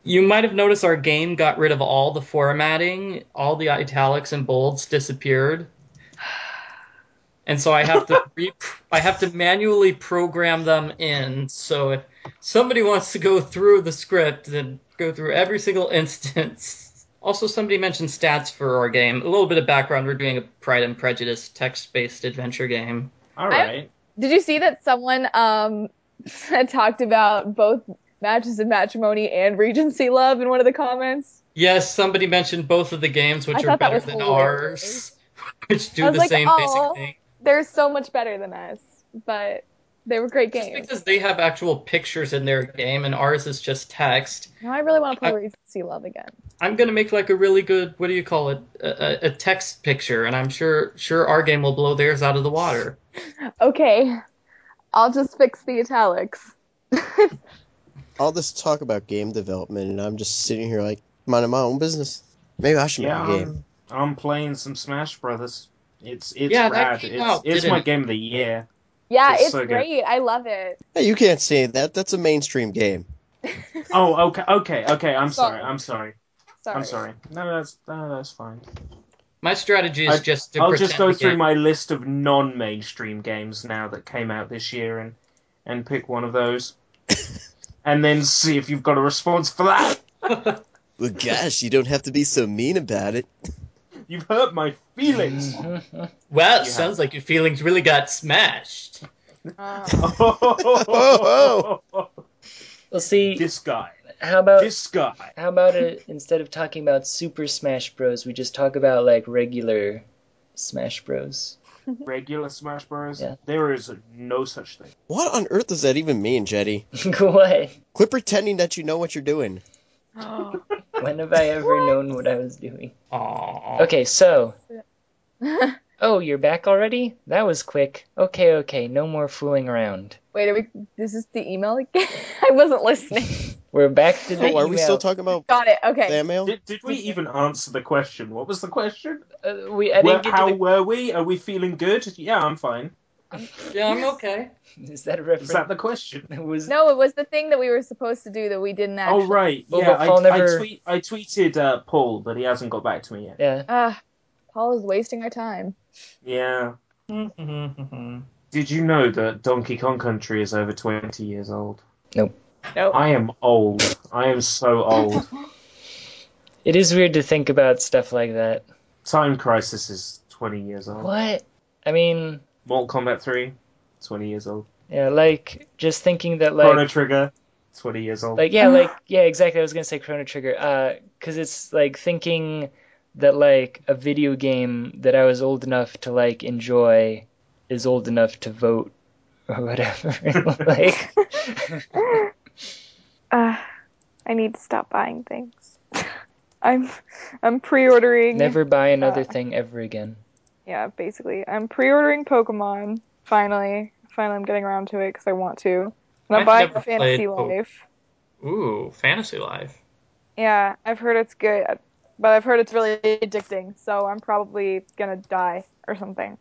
you might have noticed our game got rid of all the formatting. All the italics and bolds disappeared. And so I have to re- I have to manually program them in. So if somebody wants to go through the script and go through every single instance. Also, somebody mentioned stats for our game. A little bit of background. We're doing a Pride and Prejudice text-based adventure game. All right. I, did you see that someone um, talked about both Matches and Matrimony and Regency Love in one of the comments? Yes, somebody mentioned both of the games, which I are better than hilarious. Ours, which do the like, same oh. basic thing. They're so much better than us, but they were great games. Just because they have actual pictures in their game and ours is just text. Now I really want to play I, Regency Love again. I'm going to make like a really good, what do you call it, a, a text picture, and I'm sure sure our game will blow theirs out of the water. Okay, I'll just fix the italics. All this talk about game development, and I'm just sitting here like, minding my own business. Maybe I should yeah, make a game. I'm, I'm playing some Smash Brothers. It's it's yeah, rad. It's, out, it's my game of the year. Yeah, it's, it's so great. Good. I love it. Hey, you can't say that. That's a mainstream game. oh, okay, okay, okay. I'm sorry. sorry. I'm sorry. sorry. I'm sorry. No, that's no, that's fine. My strategy is I, just to. I'll just go through game. my list of non-mainstream games now that came out this year and and pick one of those, and then see if you've got a response for that. Well, gosh, you don't have to be so mean about it. You've hurt my feelings. Well, it sounds like your feelings really got smashed. Oh. Well, see, this guy. How about this guy? How about it, instead of talking about Super Smash Bros, we just talk about like regular Smash Bros. Regular Smash Bros? Yeah. There is no such thing. What on earth does that even mean, Jetty? What? Quit pretending that you know what you're doing. Oh. When have I ever what? known what I was doing? Aww. Okay, so... Oh, you're back already? That was quick. Okay, okay, no more fooling around. Wait, are we... This is the email again? I wasn't listening. We're back to the oh, email. Are we still talking about... Got it, okay. Fan mail? Did, did we even answer the question? What was the question? Uh, we, I didn't Where, how the... were we? Are we feeling good? Yeah, I'm fine. Yeah, I'm okay. Is that a reference? Is that the question? It was... No, it was the thing that we were supposed to do that we didn't actually. Oh, right. Yeah, well, I, Paul never... I, tweet, I tweeted uh, Paul, but he hasn't got back to me yet. Yeah. Uh, Paul is wasting our time. Yeah. Did you know that Donkey Kong Country is over twenty years old? Nope. Nope. I am old. I am so old. It is weird to think about stuff like that. Time Crisis is twenty years old. What? I mean... Mortal Kombat three, twenty years old. Yeah, like, just thinking that, like... Chrono Trigger, twenty years old. Like, yeah, like, yeah, exactly, I was gonna say Chrono Trigger, uh, because it's, like, thinking that like a video game that I was old enough to like enjoy is old enough to vote or whatever. Like, uh, I need to stop buying things. I'm I'm pre-ordering. Never buy another uh, thing ever again. Yeah, basically, I'm pre-ordering Pokemon. Finally, finally, I'm getting around to it because I want to. And I'm buying Fantasy Life. Po- Ooh, Fantasy Life. Yeah, I've heard it's good, but I've heard it's really addicting. So I'm probably gonna die or something.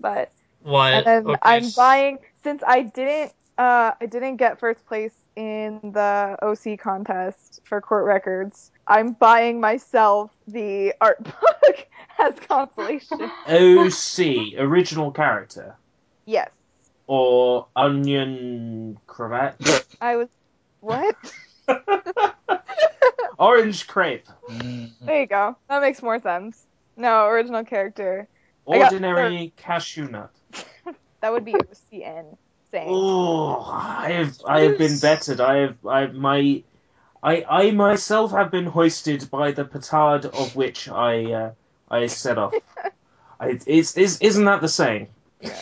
But what? And then okay. I'm buying since I didn't. Uh, I didn't get first place in the O C contest for court records. I'm buying myself the art book as consolation. O C, original character. Yes. Or onion cravat. I was... What? Orange crepe. There you go. That makes more sense. No, original character. Ordinary got... cashew nut. That would be O C N. Saying. Oh, I have, I have been bettered. I have, I my... I, I myself have been hoisted by the petard of which I uh, I set off. I, it's, it's, isn't that the saying? Yeah,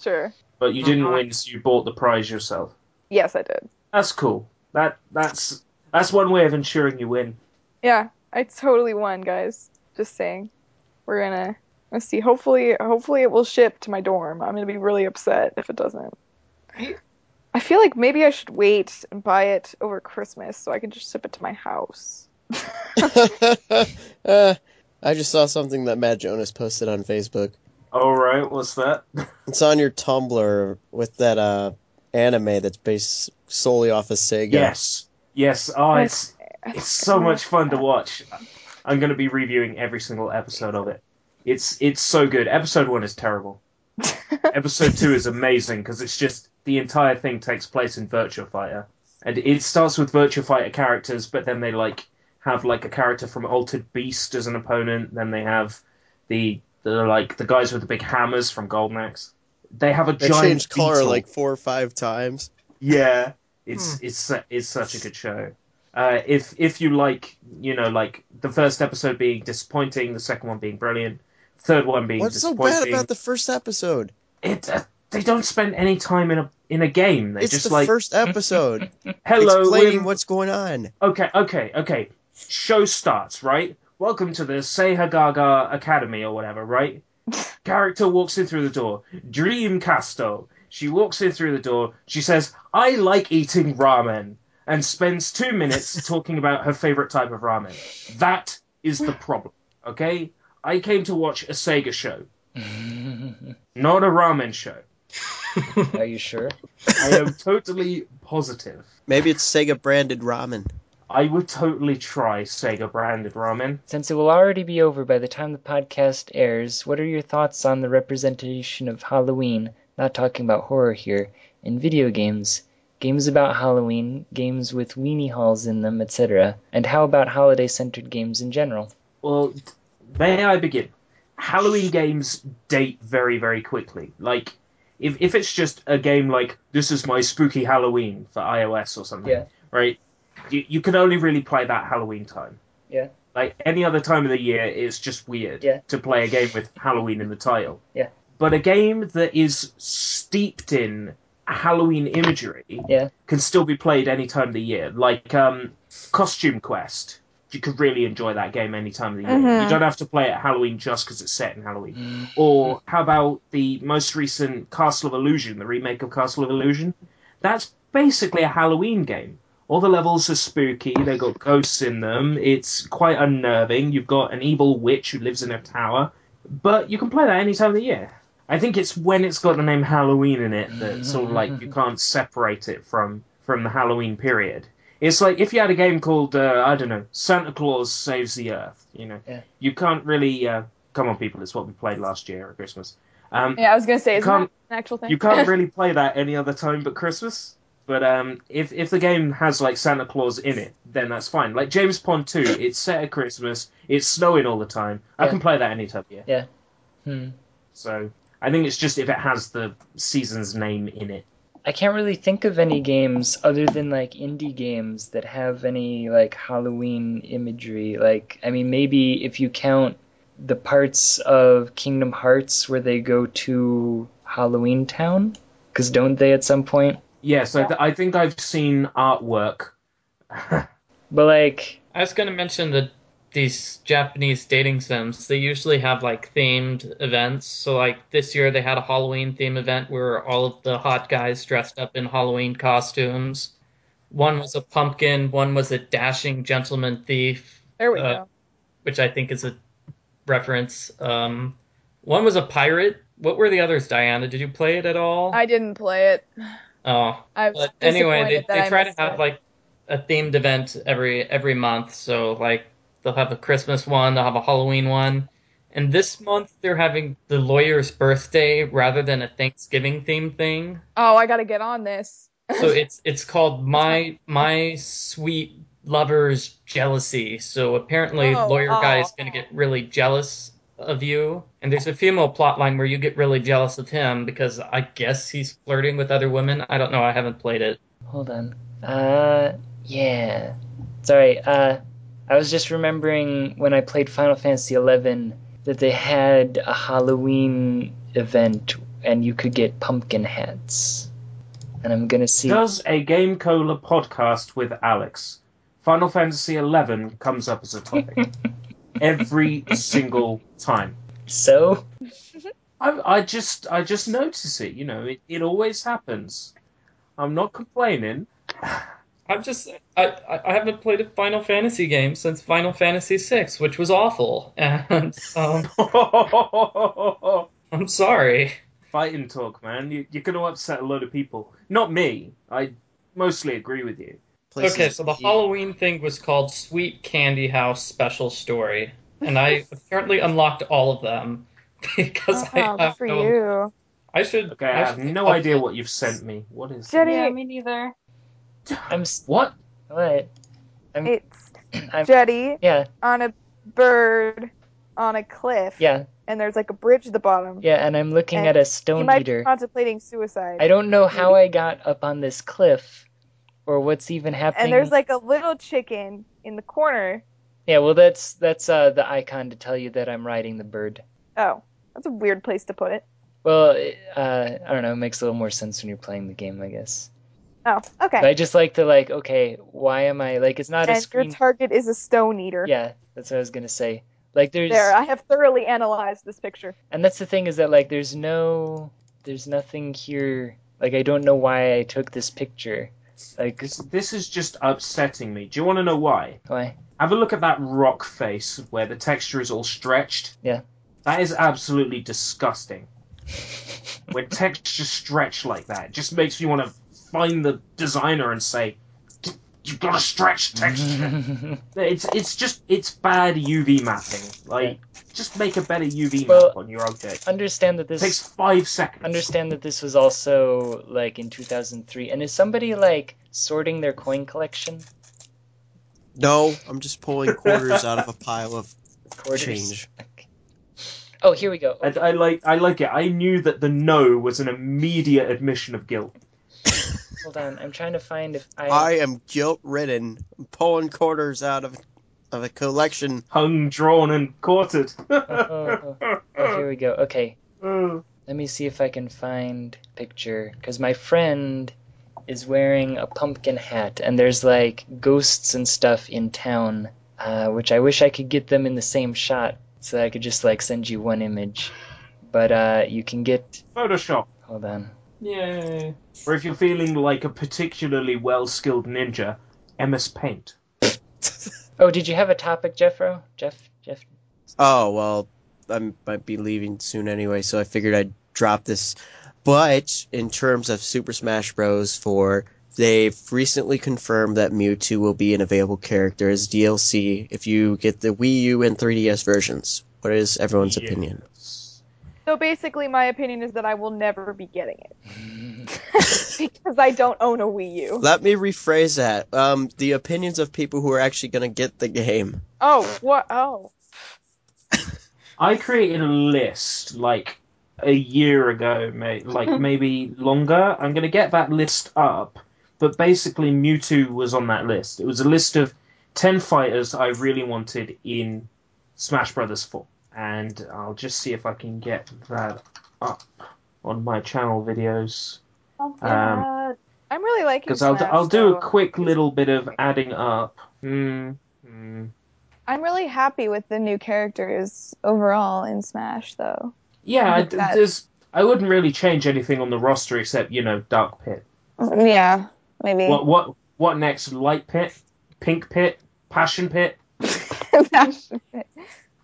sure. But you didn't uh-huh. win, so you bought the prize yourself. Yes, I did. That's cool. That that's that's one way of ensuring you win. Yeah, I totally won, guys. Just saying. We're gonna let's see. Hopefully, hopefully it will ship to my dorm. I'm gonna be really upset if it doesn't. I feel like maybe I should wait and buy it over Christmas so I can just ship it to my house. uh, I just saw something that Matt Jonas posted on Facebook. All right, what's that? It's on your Tumblr with that uh, anime that's based solely off of Sega. Yes, yes. Oh, it's it's so much fun to watch. I'm going to be reviewing every single episode of it. It's it's so good. Episode one is terrible. Episode two is amazing because it's just. The entire thing takes place in Virtua Fighter, and it starts with Virtua Fighter characters, but then they like have like a character from Altered Beast as an opponent. Then they have the, the like the guys with the big hammers from Golden Axe. They have a they giant changed color beetle. Like four or five times. Yeah, it's hmm. it's it's such a good show. Uh, if if you like, you know, like the first episode being disappointing, the second one being brilliant, third one being What's disappointing. What's so bad about the first episode? It. Uh, They don't spend any time in a in a game. They it's just the like first episode. Hello, explain what's going on. Okay, okay, okay. Show starts, right? Welcome to the Seiha Gaga Academy or whatever, right? Character walks in through the door. Dreamcaster. She walks in through the door. She says, "I like eating ramen," and spends two minutes talking about her favorite type of ramen. That is the problem. Okay, I came to watch a Sega show, not a ramen show. Are you sure? I am totally positive. Maybe it's Sega branded ramen. I would totally try Sega branded ramen. Since it will already be over by the time the podcast airs, what are your thoughts on the representation of Halloween, not talking about horror here, in video games, games about Halloween, games with weenie hauls in them, et cetera, and how about holiday-centered games in general? Well, may I begin? Halloween games date very, very quickly. Like, If if it's just a game like, this is my spooky Halloween for iOS or something, yeah. right? You, you can only really play that Halloween time. Yeah. Like, any other time of the year, it's just weird yeah. to play a game with Halloween in the title. Yeah. But a game that is steeped in Halloween imagery yeah. can still be played any time of the year. Like, um, Costume Quest. You could really enjoy that game any time of the year. Mm-hmm. You don't have to play it at Halloween just because it's set in Halloween. Mm-hmm. Or how about the most recent Castle of Illusion, the remake of Castle of Illusion? That's basically a Halloween game. All the levels are spooky. They've got ghosts in them. It's quite unnerving. You've got an evil witch who lives in a tower. But you can play that any time of the year. I think it's when it's got the name Halloween in it that sort of like you can't separate it from, from the Halloween period. It's like if you had a game called, uh, I don't know, Santa Claus Saves the Earth, you know. Yeah. You can't really, uh, come on people, it's what we played last year at Christmas. Um, yeah, I was going to say, isn't that an actual thing? You can't really play that any other time but Christmas. But um, if, if the game has, like, Santa Claus in it, then that's fine. Like James Pond two, it's set at Christmas, it's snowing all the time. Yeah. I can play that any time of year. Yeah. Hmm. So I think it's just if it has the season's name in it. I can't really think of any games other than like indie games that have any like Halloween imagery. Like, I mean, maybe if you count the parts of Kingdom Hearts where they go to Halloween Town, because don't they at some point? Yes, I, th- I think I've seen artwork. But like, I was going to mention that these Japanese dating sims, they usually have like themed events. So like this year they had a Halloween theme event where all of the hot guys dressed up in Halloween costumes. One was a pumpkin, one was a dashing gentleman thief. There we uh, go. Which I think is a reference. Um, one was a pirate. What were the others, Diana? Did you play it at all? I didn't play it. Oh. I was but anyway, they, they try to have it. like a themed event every every month. So like they'll have a Christmas one, they'll have a Halloween one. And this month they're having the lawyer's birthday rather than a Thanksgiving themed thing. Oh, I gotta get on this. So it's it's called My My Sweet Lover's Jealousy. So apparently oh, lawyer oh. guy is gonna get really jealous of you. And there's a female plotline where you get really jealous of him because I guess he's flirting with other women. I don't know, I haven't played it. Hold on. Uh yeah. Sorry, uh I was just remembering when I played Final Fantasy eleven that they had a Halloween event and you could get pumpkin hats. And I'm going to see... Does a Game Cola podcast with Alex. Final Fantasy eleven comes up as a topic. Every single time. So? I, I just I just notice it, you know. It, it always happens. I'm not complaining. I'm just, I, I haven't played a Final Fantasy game since Final Fantasy six, which was awful. And, um, I'm sorry. Fight and talk, man. You, you're going to upset a load of people. Not me. I mostly agree with you. Places okay, so the you... Halloween thing was called Sweet Candy House Special Story. And I apparently unlocked all of them because oh, I have good for no... you. I should... Okay, I, I have no idea it. what you've sent me. What is Jenny, that? Yeah, me neither. I'm what? What? I'm, it's I'm, Jetty yeah. on a bird on a cliff. Yeah. And there's like a bridge at the bottom. Yeah, and I'm looking and at a stone he might eater. Be contemplating suicide. I don't know how Maybe. I got up on this cliff or what's even happening. And there's like a little chicken in the corner. Yeah, well that's that's uh, the icon to tell you that I'm riding the bird. Oh, that's a weird place to put it. Well, uh, I don't know, it makes a little more sense when you're playing the game, I guess. Oh, okay. But I just like the, like, okay, why am I, like, it's not and a screen... And your target is a stone eater. Yeah, that's what I was going to say. Like, there's... There, I have thoroughly analyzed this picture. And that's the thing is that, like, there's no, there's nothing here. Like, I don't know why I took this picture. Like, This, this is just upsetting me. Do you want to know why? Why? Have a look at that rock face where the texture is all stretched. Yeah. That is absolutely disgusting. When textures stretch like that, it just makes me want to... find the designer and say, you've got a stretch texture. it's it's just, it's bad U V mapping. Like, yeah. Just make a better U V well, map on your object. Understand that this... It takes five seconds. Understand that this was also, like, in two thousand three. And is somebody, like, sorting their coin collection? No, I'm just pulling quarters out of a pile of quarters. Change. Oh, here we go. Okay. I, I like I like it. I knew that the no was an immediate admission of guilt. Hold on, I'm trying to find if I... I am guilt-ridden, pulling quarters out of of a collection. Hung, drawn, and quartered. oh, oh, oh. oh, here we go. Okay. Mm. Let me see if I can find a picture, because my friend is wearing a pumpkin hat, and there's, like, ghosts and stuff in town, uh, which I wish I could get them in the same shot, so that I could just, like, send you one image. But uh, you can get... Photoshop. Hold on. Yeah. Or if you're feeling like a particularly well-skilled ninja, M S Paint. Oh, did you have a topic, Jeffro? Jeff? Jeff? Oh, well, I might be leaving soon anyway, so I figured I'd drop this. But in terms of Super Smash Bros. four, they've recently confirmed that Mewtwo will be an available character as D L C if you get the Wii U and three D S versions. What is everyone's yeah. opinion? So basically, my opinion is that I will never be getting it because I don't own a Wii U. Let me rephrase that. Um, the opinions of people who are actually going to get the game. Oh, what? Oh. I created a list, like a year ago, mate, like maybe longer. I'm going to get that list up. But basically, Mewtwo was on that list. It was a list of ten fighters I really wanted in Smash Brothers four. And I'll just see if I can get that up on my channel videos. Oh, yeah. um, I'm really liking Smash. Because I'll, I'll do a quick little bit of adding up. Mm, mm. I'm really happy with the new characters overall in Smash, though. Yeah, I, there's, I wouldn't really change anything on the roster except, you know, Dark Pit. Yeah. Maybe. What what what next? Light Pit? Pink Pit? Passion Pit? Passion Pit.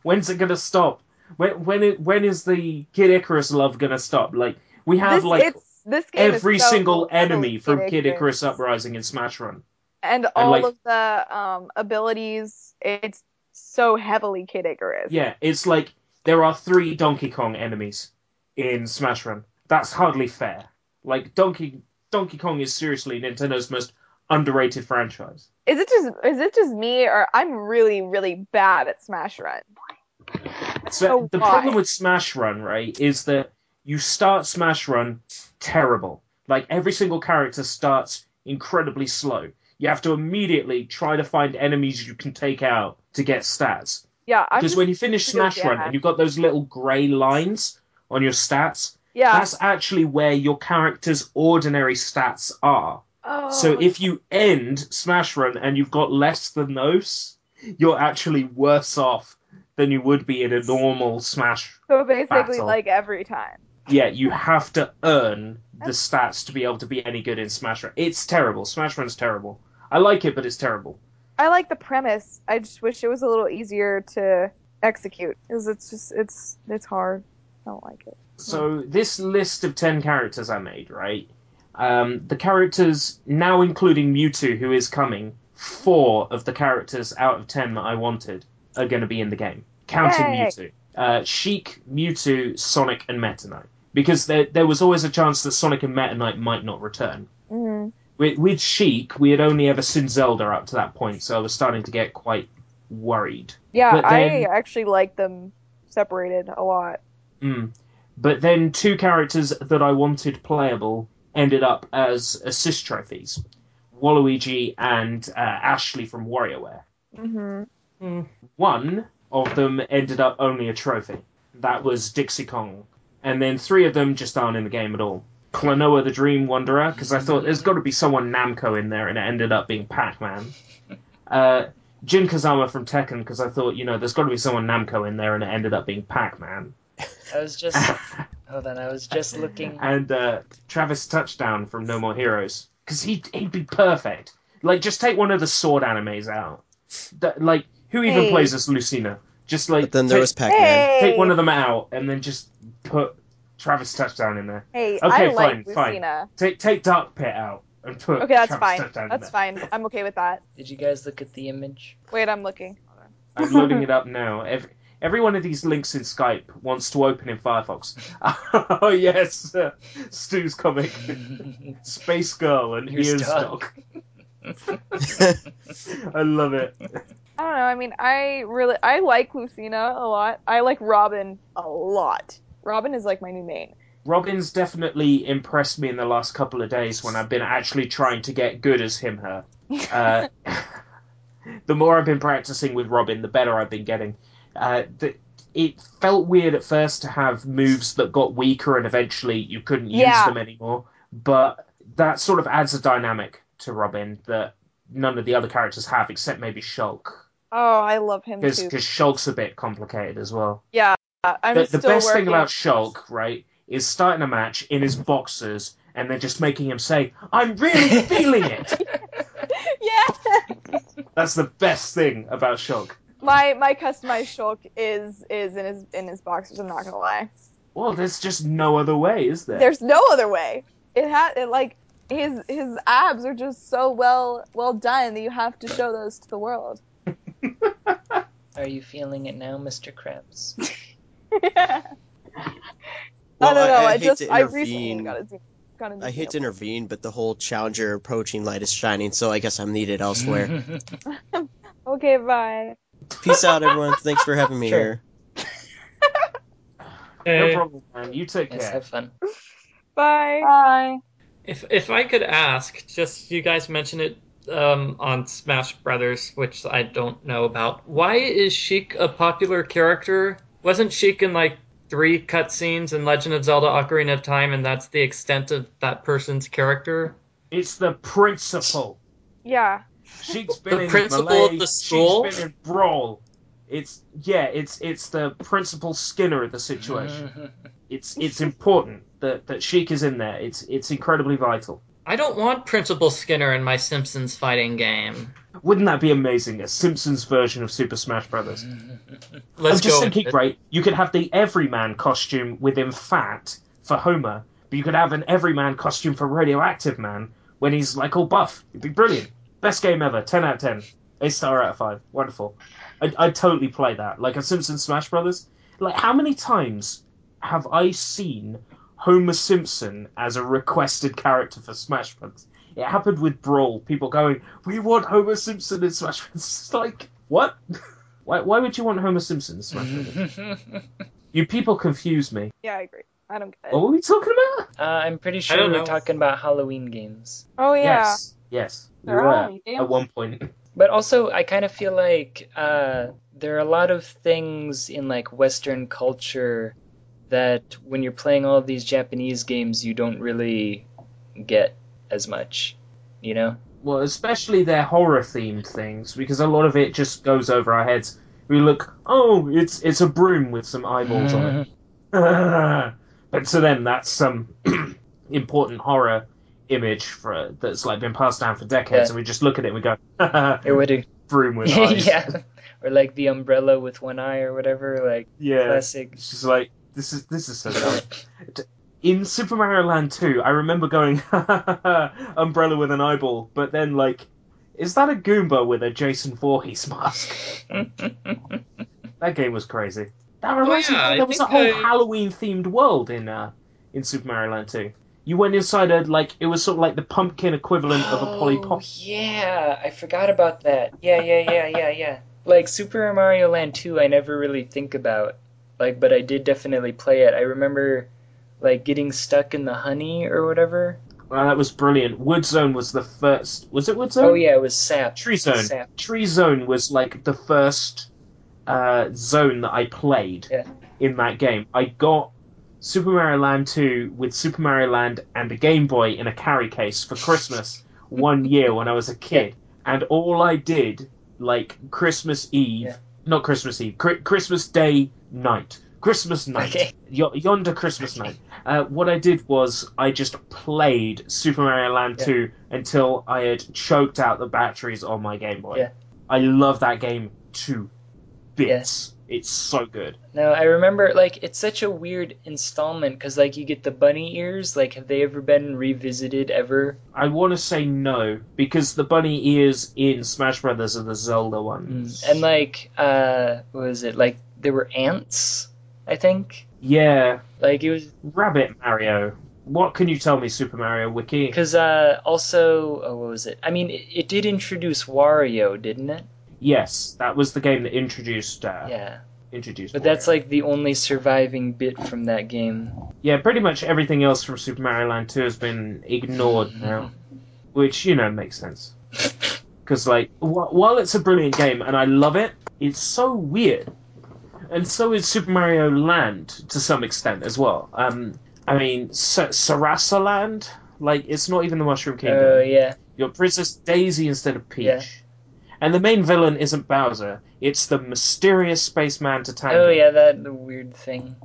When's it gonna stop? When when it, when is the Kid Icarus love gonna stop? Like we have this, like this game every so single enemy from Kid, Kid Icarus Uprising in Smash Run, and, and all like, of the um, abilities. It's so heavily Kid Icarus. Yeah, it's like there are three Donkey Kong enemies in Smash Run. That's hardly fair. Like Donkey. Donkey Kong is seriously Nintendo's most underrated franchise. Is it just is it just me, or I'm really, really bad at Smash Run? So, so the why? problem with Smash Run, right, is that you start Smash Run terrible. Like, every single character starts incredibly slow. You have to immediately try to find enemies you can take out to get stats. Yeah, I'm Because when you finish Smash Run and you've got those little grey lines on your stats... Yeah. That's actually where your character's ordinary stats are. Oh. So if you end Smash Run and you've got less than those, you're actually worse off than you would be in a normal Smash So basically, battle. Like, every time. Yeah, you have to earn the stats to be able to be any good in Smash Run. It's terrible. Smash Run's terrible. I like it, but it's terrible. I like the premise. I just wish it was a little easier to execute. Because it's just, it's, it's hard. I don't like it. So this list of ten characters I made, right? Um, the characters, now including Mewtwo, who is coming, four of the characters out of ten that I wanted are going to be in the game. Counting Yay. Mewtwo. Uh, Sheik, Mewtwo, Sonic, and Meta Knight. Because there there was always a chance that Sonic and Meta Knight might not return. Mm-hmm. With, with Sheik, we had only ever seen Zelda up to that point, so I was starting to get quite worried. Yeah, then, I actually like them separated a lot. Mm. But then two characters that I wanted playable ended up as assist trophies. Waluigi and uh, Ashley from WarioWare. Mm-hmm. Mm. One of them ended up only a trophy. That was Dixie Kong. And then three of them just aren't in the game at all. Klonoa the Dream Wanderer, because I thought there's got to be someone Namco in there, and it ended up being Pac Man. Uh, Jin Kazama from Tekken, because I thought, you know, there's got to be someone Namco in there, and it ended up being Pac Man. I was just hold on. I was just looking. And uh, Travis Touchdown from No More Heroes, because he he'd be perfect. Like, just take one of the sword animes out. That, like, who even hey. plays as Lucina? Just like but then there take, was Pac Man. Hey. Take one of them out and then just put Travis Touchdown in there. Hey, okay, I fine, like Lucina. Fine. Take take Dark Pit out and put. Okay, that's Travis fine. Touchdown that's in fine. There. I'm okay with that. Did you guys look at the image? Wait, I'm looking. I'm loading it up now. Every. Every one of these links in Skype wants to open in Firefox. Oh, yes. Uh, Stu's comic. Space Girl and Here's Doc. I love it. I don't know. I mean, I really... I like Lucina a lot. I like Robin a lot. Robin is, like, my new main. Robin's definitely impressed me in the last couple of days when I've been actually trying to get good as him, her. Uh, the more I've been practicing with Robin, the better I've been getting. Uh, the, it felt weird at first to have moves that got weaker and eventually you couldn't yeah. use them anymore, but that sort of adds a dynamic to Robin that none of the other characters have, except maybe Shulk. Oh, I love him Cause, too. Because Shulk's a bit complicated as well. Yeah, I'm The, the still best working. thing about Shulk, right, is starting a match in his boxers and then just making him say, "I'm really feeling it!" Yeah! That's the best thing about Shulk. My my customized Shulk is is in his in his boxers. I'm not gonna lie. Well, there's just no other way, is there? There's no other way. It ha it, like his his abs are just so well well done that you have to show those to the world. Are you feeling it now, Mister Krabs? Yeah. Well, I don't know. I, I, I just I recently got a. I hate to intervene, but the whole challenger approaching light is shining, so I guess I'm needed elsewhere. Okay, bye. Peace out, everyone. Thanks for having me sure. here. No problem, man. You take care. Yes, have fun. Bye. Bye. If if I could ask, just you guys mentioned it um, on Smash Brothers, which I don't know about. Why is Sheik a popular character? Wasn't Sheik in like three cutscenes in Legend of Zelda: Ocarina of Time, and that's the extent of that person's character? It's the principal. Yeah. Sheik's been the in principal Malay. Of the school. Sheik's been in Brawl. It's yeah, it's it's the principal Skinner of the situation. It's it's important that, that Sheik is in there. It's it's incredibly vital. I don't want Principal Skinner in my Simpsons fighting game. Wouldn't that be amazing? A Simpsons version of Super Smash Bros. Let's I'm just go thinking, right? You could have the Everyman costume with him fat for Homer, but you could have an Everyman costume for Radioactive Man when he's like all buff. It'd be brillilant. Best game ever. Ten out of ten. A star out of five. Wonderful. I'd, I'd totally play that. Like a Simpsons Smash Brothers. Like, how many times have I seen Homer Simpson as a requested character for Smash Brothers? It happened with Brawl. People going, we want Homer Simpson in Smash Brothers. It's like, what? Why, why would you want Homer Simpson in Smash Brothers? You people confuse me. Yeah, I agree. I don't get it. What were we talking about? Uh, I'm pretty sure we were know. talking about Halloween games. Oh, yeah. Yes, yes. There we are games. At one point. But also, I kind of feel like uh, there are a lot of things in, like, Western culture that when you're playing all these Japanese games, you don't really get as much, you know? Well, especially their horror-themed things, because a lot of it just goes over our heads. We look, oh, it's it's a broom with some eyeballs on it. But to them, that's some important horror image for that's like been passed down for decades, yeah. And we just look at it and we go, it would broom with eyes, yeah, or like the umbrella with one eye or whatever, like yeah, classic. It's just like this is this is so dumb. In Super Mario Land two, I remember going umbrella with an eyeball, but then like, is that a Goomba with a Jason Voorhees mask? That game was crazy. That reminds oh, yeah, me, there I was a whole I... Halloween themed world in uh, in Super Mario Land two. You went inside a, like, it was sort of like the pumpkin equivalent oh, of a Polly Pocket. Oh, yeah, I forgot about that. Yeah, yeah, yeah, yeah, yeah. Like, Super Mario Land two, I never really think about, like, but I did definitely play it. I remember, like, getting stuck in the honey or whatever. Wow, that was brilliant. Wood Zone was the first, was it Wood Zone? Oh, yeah, it was Sap. Tree Zone. Sap. Tree Zone was, like, the first uh, zone that I played yeah. in that game. I got Super Mario Land two with Super Mario Land and a Game Boy in a carry case for Christmas one year when I was a kid. Yeah. And all I did, like, Christmas Eve... Yeah. Not Christmas Eve. Cri- Christmas Day night. Christmas night. Okay. Y- yonder Christmas night. Uh, what I did was I just played Super Mario Land yeah. two until I had choked out the batteries on my Game Boy. Yeah. I love that game to bits. Yeah. It's so good. No, I remember, like, it's such a weird installment, because, like, you get the bunny ears. Like, have they ever been revisited, ever? I want to say no, because the bunny ears in Smash Brothers are the Zelda ones. Mm. And, like, uh, what was it? Like, there were ants, I think? Yeah. Like, it was... Rabbit Mario. What can you tell me, Super Mario Wiki? Because, uh, also... Oh, what was it? I mean, it, it did introduce Wario, didn't it? Yes, that was the game that introduced uh, yeah. introduced. But Wario. That's like the only surviving bit from that game. Yeah, pretty much everything else from Super Mario Land two has been ignored now, which, you know, makes sense. Because, like, wh- while it's a brilliant game and I love it, it's so weird. And so is Super Mario Land to some extent as well. Um, I mean, Sa- Sarasa Land, like, it's not even the Mushroom Kingdom. Oh, uh, yeah. You're Princess Daisy instead of Peach. Yeah. And the main villain isn't Bowser, it's the mysterious spaceman Tatanka. Oh yeah, that the weird thing.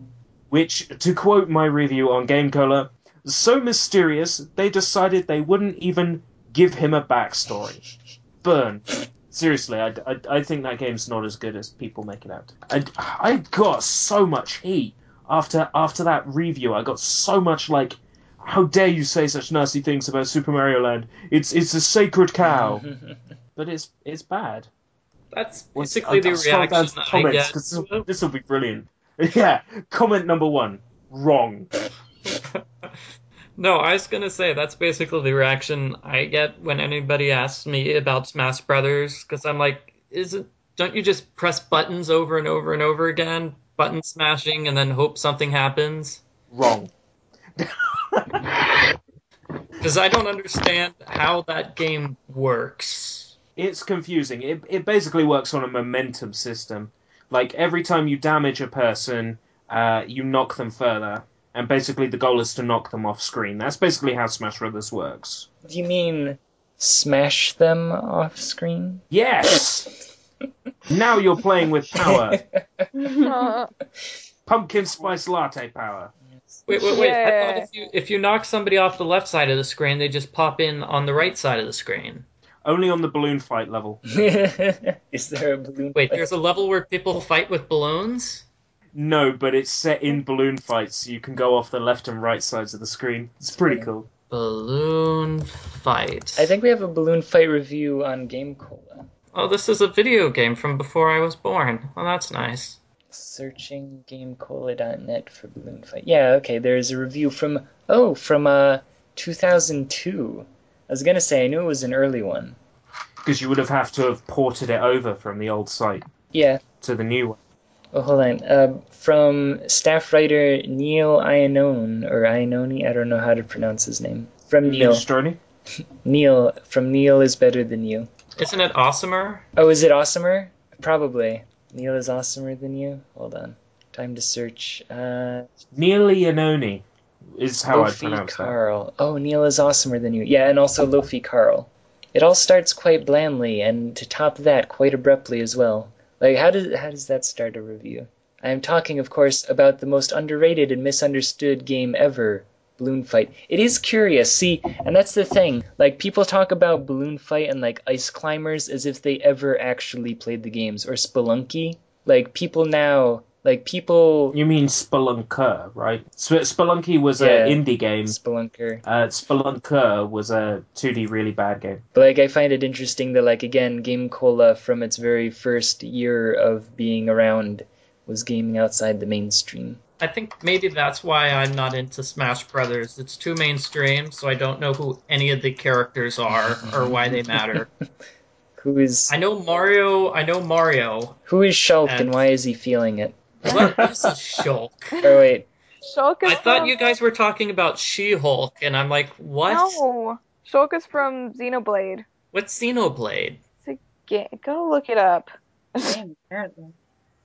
Which, to quote my review on GameCola, so mysterious, they decided they wouldn't even give him a backstory. Burn. Seriously, I, I, I think that game's not as good as people make it out. I, I got so much heat after after that review. I got so much, like, how dare you say such nasty things about Super Mario Land? It's, it's a sacred cow. But it's it's bad. That's basically the reaction that I get. This will be brilliant. Yeah, comment number one, wrong. No, I was going to say, that's basically the reaction I get when anybody asks me about Smash Brothers, because I'm like, isn't, don't you just press buttons over and over and over again? button smashing and then hope something happens? Wrong. Because I don't understand how that game works. It's confusing. It it basically works on a momentum system. Like, every time you damage a person, uh, you knock them further. And basically the goal is to knock them off screen. That's basically how Smash Brothers works. Do you mean smash them off screen? Yes! Now you're playing with power. Pumpkin spice latte power. Wait, wait, wait. Yeah. I thought if you, if you knock somebody off the left side of the screen, they just pop in on the right side of the screen. Only on the balloon fight level. Is there a balloon Wait, fight? There's a level where people fight with balloons? No, but it's set in balloon fights, so you can go off the left and right sides of the screen. It's pretty yeah. cool. Balloon fight. I think we have a balloon fight review on GameCola. Oh, this is a video game from before I was born. Well, that's nice. Searching GameCola dot net for balloon fight. Yeah, okay, there's a review from, oh, from uh, two thousand two. I was going to say, I knew it was an early one. Because you would have have to have ported it over from the old site. Yeah. To the new one. Oh, hold on. Uh, from staff writer Neil Iannone, or Iannone, I don't know how to pronounce his name. From Neil. Neil. From Neil is better than you. Isn't it awesomer? Oh, is it awesomer? Probably. Neil is awesomer than you? Hold on. Time to search. Uh, Neil Iannone is how Lofi I pronounce Carl. That. Oh, Neil is awesomer than you. Yeah, and also Lofi Carl. It all starts quite blandly, and to top that, quite abruptly as well. Like, how does how does that start a review? I am talking, of course, about the most underrated and misunderstood game ever, Balloon Fight. It is curious, see, and that's the thing. Like, people talk about Balloon Fight and, like, Ice Climbers as if they ever actually played the games, or Spelunky. Like, people now, like, people... You mean Spelunker, right? Sp- Spelunky was yeah, an indie game. Spelunker. Uh, Spelunker was a two D really bad game. But, like, I find it interesting that, like, again, GameCola, from its very first year of being around, was gaming outside the mainstream. I think maybe that's why I'm not into Smash Brothers. It's too mainstream, so I don't know who any of the characters are or why they matter. Who is? I know Mario. I know Mario. Who is Shulk and, and why is he feeling it? What is Shulk? Oh wait, Shulk is I thought from... you guys were talking about She-Hulk, and I'm like, what? No, Shulk is from Xenoblade. What's Xenoblade? It's a game. Go look it up. Damn, apparently.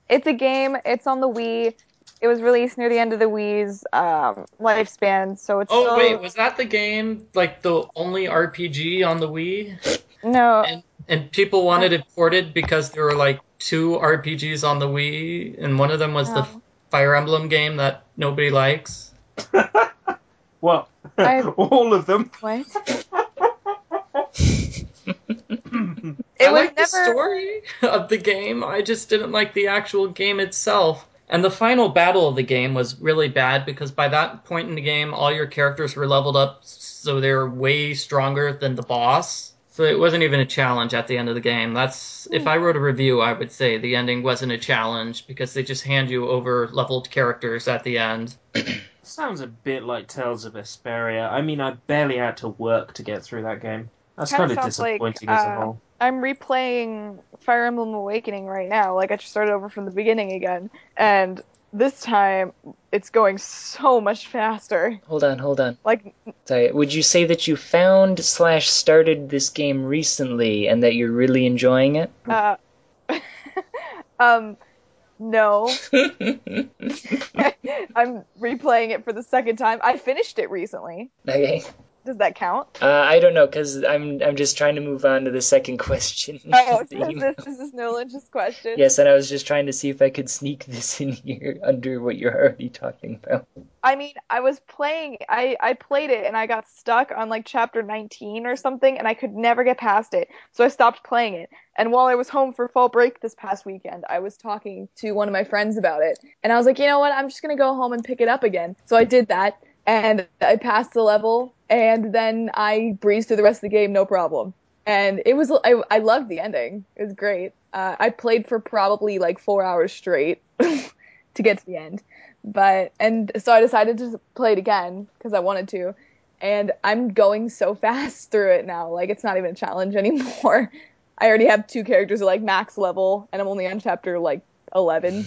It's a game. It's on the Wii. It was released near the end of the Wii's um, lifespan, so it's. Oh still... wait, was that the game like the only R P G on the Wii? No. And, and people wanted it ported because there were like two R P Gs on the Wii, and one of them was oh. the Fire Emblem game that nobody likes. Well, I've... all of them. What? It I was like never... the story of the game. I just didn't like the actual game itself. And the final battle of the game was really bad because by that point in the game, all your characters were leveled up, so they were way stronger than the boss. So it wasn't even a challenge at the end of the game. That's if I wrote a review, I would say the ending wasn't a challenge because they just hand you over leveled characters at the end. Sounds a bit like Tales of Vesperia. I mean, I barely had to work to get through that game. That's kind of disappointing like, uh, as a whole. I'm replaying Fire Emblem Awakening right now. Like, I just started over from the beginning again. And this time, it's going so much faster. Hold on, hold on. Like, sorry. Would you say that you found slash started this game recently and that you're really enjoying it? Uh, um, no. I'm replaying it for the second time. I finished it recently. Okay. Does that count? Uh, I don't know, because I'm I'm just trying to move on to the second question. Oh, this, this is no Lynch's question. Yes, and I was just trying to see if I could sneak this in here under what you're already talking about. I mean, I was playing, I, I played it, and I got stuck on, like, chapter nineteen or something, and I could never get past it, so I stopped playing it. And while I was home for fall break this past weekend, I was talking to one of my friends about it, and I was like, you know what, I'm just going to go home and pick it up again. So I did that, and I passed the level, and then I breezed through the rest of the game, no problem. And it was, I, I loved the ending. It was great. Uh, I played for probably like four hours straight to get to the end. But, and so I decided to play it again because I wanted to. And I'm going so fast through it now. Like, it's not even a challenge anymore. I already have two characters at like max level, and I'm only on chapter like eleven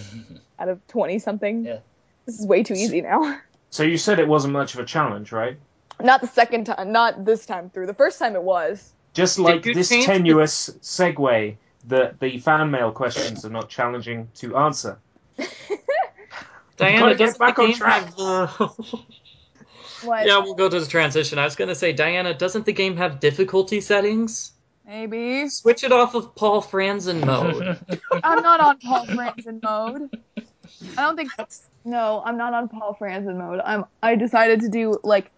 out of twenty something. Yeah. This is way too easy now. So you said it wasn't much of a challenge, right? Not the second time. Not this time through. The first time it was. Just like this change? Tenuous segue that the fan mail questions are not challenging to answer. Diana, does the game have the... What? Yeah, we'll go to the transition. I was going to say, Diana, doesn't the game have difficulty settings? Maybe. Switch it off of Paul Franzen mode. I'm not on Paul Franzen mode. I don't think... No, I'm not on Paul Franzen mode. I'm. I decided to do, like,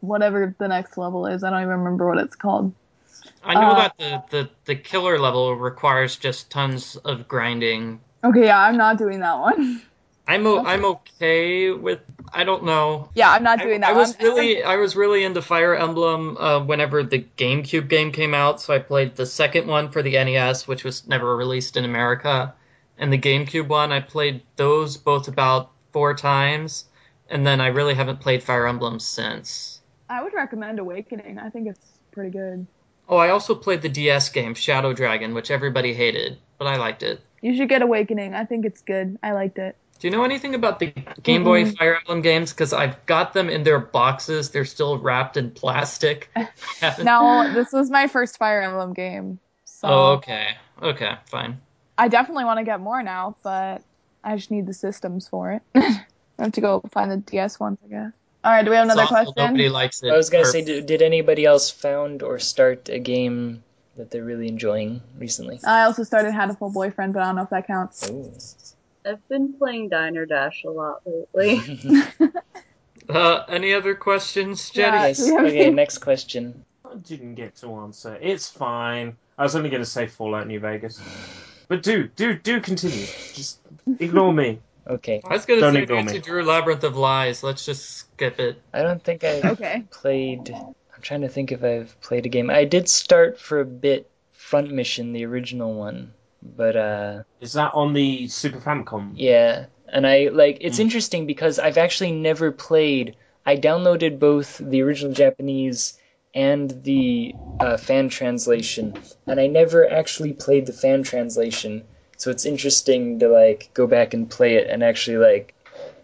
whatever the next level is. I don't even remember what it's called. I know uh, that the, the, the killer level requires just tons of grinding. Okay, yeah, I'm not doing that one. I'm o- I'm okay with... I don't know. Yeah, I'm not doing that. I, I was I'm, really I'm... I was really into Fire Emblem uh, whenever the GameCube game came out, so I played the second one for the N E S, which was never released in America, and the GameCube one, I played those both about four times, and then I really haven't played Fire Emblem since. I would recommend Awakening. I think it's pretty good. Oh, I also played the D S game, Shadow Dragon, which everybody hated, but I liked it. You should get Awakening. I think it's good. I liked it. Do you know anything about the Game Boy Fire Emblem games? Because I've got them in their boxes. They're still wrapped in plastic. No, this was my first Fire Emblem game. So oh, okay. Okay, fine. I definitely want to get more now, but I just need the systems for it. I have to go find the D S ones, I guess. All right, do we have another question? Nobody likes it. I was going to say, did, did anybody else found or start a game that they're really enjoying recently? I also started Hatoful Boyfriend, but I don't know if that counts. Ooh. I've been playing Diner Dash a lot lately. uh, any other questions, Jenny? Yes. Okay, next question. I didn't get to answer. It's fine. I was only going to say Fallout New Vegas. But do, do, do continue. Just ignore me. Okay. I was going to say ignore me. Drew Labyrinth of Lies. Let's just skip it. I don't think I've okay. played... I'm trying to think if I've played a game. I did start for a bit Front Mission, the original one. But uh is that on the Super Famicom? Yeah, and I like it's mm. interesting because I've actually never played. I downloaded both the original Japanese and the uh, fan translation, and I never actually played the fan translation. So it's interesting to like go back and play it and actually like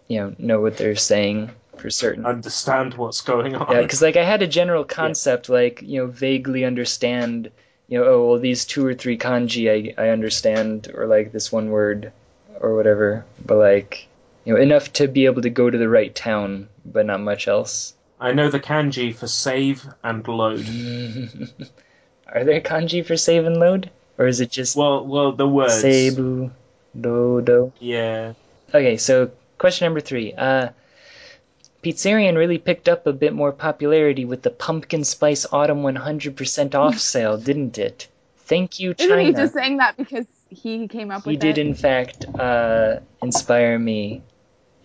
you know know what they're saying for certain. Understand what's going on. Yeah, because like I had a general concept, yeah. like you know vaguely understand. You know, oh, well, these two or three kanji I, I understand, or, like, this one word, or whatever. But, like, you know, enough to be able to go to the right town, but not much else. I know the kanji for save and load. Are there kanji for save and load? Or is it just... Well, well, the words. Seibu, do, do. Yeah. Okay, so question number three. Uh, Pizzerian really picked up a bit more popularity with the Pumpkin Spice Autumn one hundred percent off sale, didn't it? Thank you, China. Isn't he just saying that because he came up he with it? He did, in fact, uh, inspire me.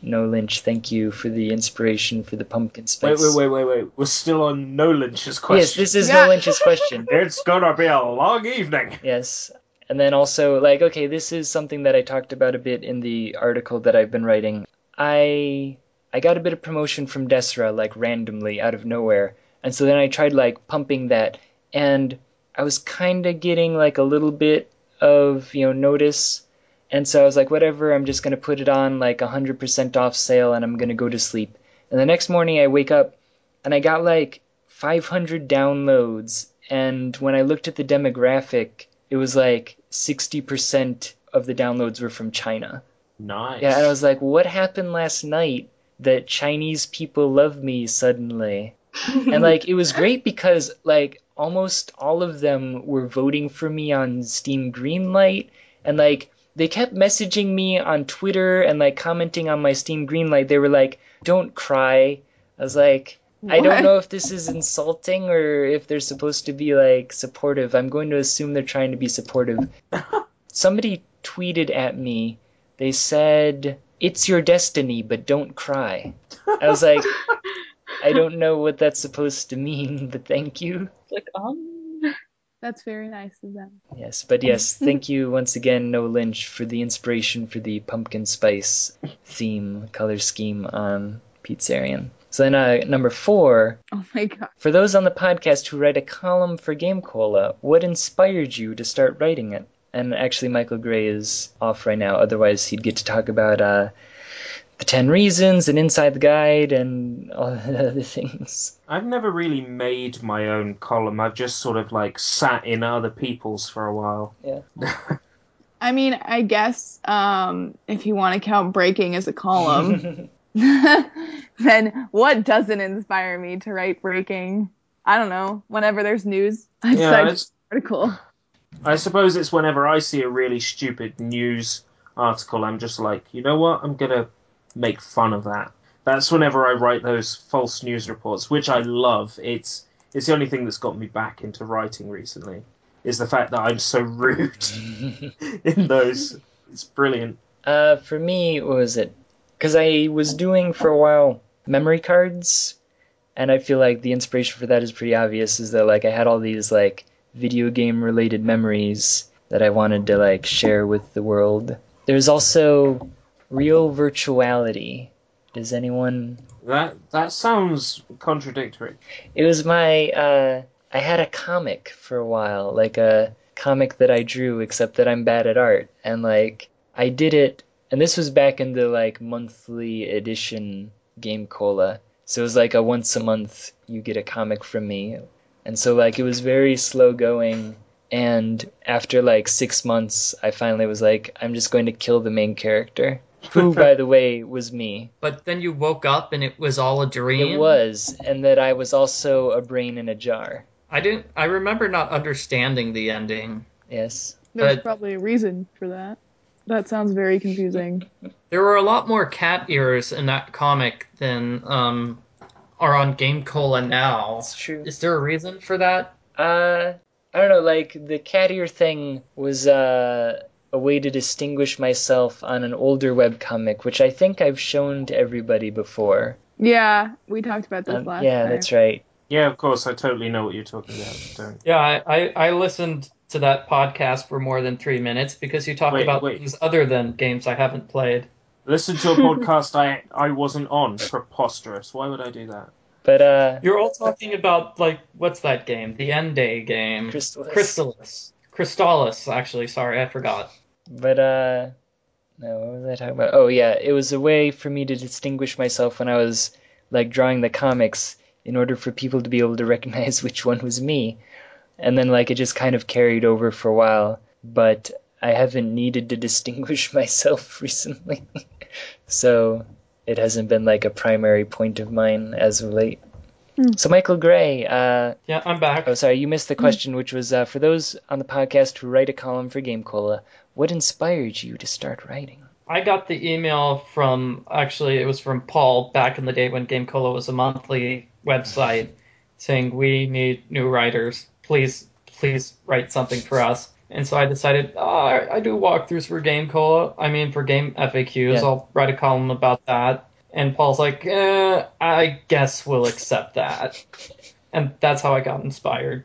No Lynch, thank you for the inspiration for the Pumpkin Spice. Wait, wait, wait, wait, wait. We're still on No Lynch's question. Yes, this is yeah. No Lynch's question. It's gonna be a long evening. Yes. And then also, like, okay, this is something that I talked about a bit in the article that I've been writing. I... I got a bit of promotion from Desra, like, randomly, out of nowhere. And so then I tried, like, pumping that. And I was kind of getting, like, a little bit of, you know, notice. And so I was like, whatever, I'm just going to put it on, like, one hundred percent off sale, and I'm going to go to sleep. And the next morning I wake up, and I got, like, five hundred downloads. And when I looked at the demographic, it was, like, sixty percent of the downloads were from China. Nice. Yeah, and I was like, what happened last night? That Chinese people love me suddenly. And, like, it was great because, like, almost all of them were voting for me on Steam Greenlight. And, like, they kept messaging me on Twitter and, like, commenting on my Steam Greenlight. They were like, don't cry. I was like, what? I don't know if this is insulting or if they're supposed to be, like, supportive. I'm going to assume they're trying to be supportive. Somebody tweeted at me. They said... It's your destiny, but don't cry. I was like, I don't know what that's supposed to mean, but thank you. Like, um, that's very nice of them. Yes, but yes, thank you once again, No Lynch, for the inspiration for the pumpkin spice theme, color scheme on Pizzerian. So then uh, number four. Oh my God. For those on the podcast who write a column for Game Cola, what inspired you to start writing it? And actually, Michael Gray is off right now. Otherwise, he'd get to talk about uh, the Ten Reasons and Inside the Guide and all the other things. I've never really made my own column. I've just sort of like sat in other people's for a while. Yeah. I mean, I guess um, if you want to count breaking as a column, then what doesn't inspire me to write breaking? I don't know. Whenever there's news, I decide to write an article. I suppose it's whenever I see a really stupid news article, I'm just like, you know what? I'm going to make fun of that. That's whenever I write those false news reports, which I love. It's it's the only thing that's got me back into writing recently, is the fact that I'm so rude in those. It's brilliant. Uh, for me, what was it? Because I was doing, for a while, memory cards, and I feel like the inspiration for that is pretty obvious, is that like I had all these like video game related memories that I wanted to like share with the world. There's also real virtuality. Does anyone... That that sounds contradictory. It was my... Uh, I had a comic for a while, like a comic that I drew, except that I'm bad at art. And like I did it, and this was back in the like monthly edition Game Cola. So it was like a once a month you get a comic from me. And so, like, it was very slow going, and after, like, six months, I finally was like, I'm just going to kill the main character, who, by the way, was me. But then you woke up, and it was all a dream? It was, and that I was also a brain in a jar. I didn't, I remember not understanding the ending. Yes. There's but... probably a reason for that. That sounds very confusing. There were a lot more cat ears in that comic than, um... are on GameCola now. That's true. Is there a reason for that? Uh, I don't know, like, the cat ear thing was uh, a way to distinguish myself on an older webcomic, which I think I've shown to everybody before. Yeah, we talked about this um, last yeah, time. Yeah, that's right. Yeah, of course, I totally know what you're talking about. Don't. Yeah, I, I, I listened to that podcast for more than three minutes because you talked wait, about wait. things other than games I haven't played. Listen to a podcast I, I wasn't on. Preposterous. Why would I do that? But uh, you're all talking about, like, what's that game? The End Day game. Crystallis. Crystallis. Crystallis, actually. Sorry, I forgot. But, uh, no, what was I talking about? Oh, yeah, it was a way for me to distinguish myself when I was, like, drawing the comics in order for people to be able to recognize which one was me. And then, like, it just kind of carried over for a while. But I haven't needed to distinguish myself recently, so it hasn't been like a primary point of mine as of late. Mm. So Michael Gray. Uh, yeah, I'm back. Oh, sorry, you missed the question, mm. which was uh, for those on the podcast who write a column for GameCola, what inspired you to start writing? I got the email from, actually it was from Paul back in the day when GameCola was a monthly website, saying we need new writers, please, please write something for us. And so I decided, oh, I, I do walkthroughs for GameCola. I mean, for game F A Qs, yeah. I'll write a column about that. And Paul's like, eh, I guess we'll accept that. And that's how I got inspired.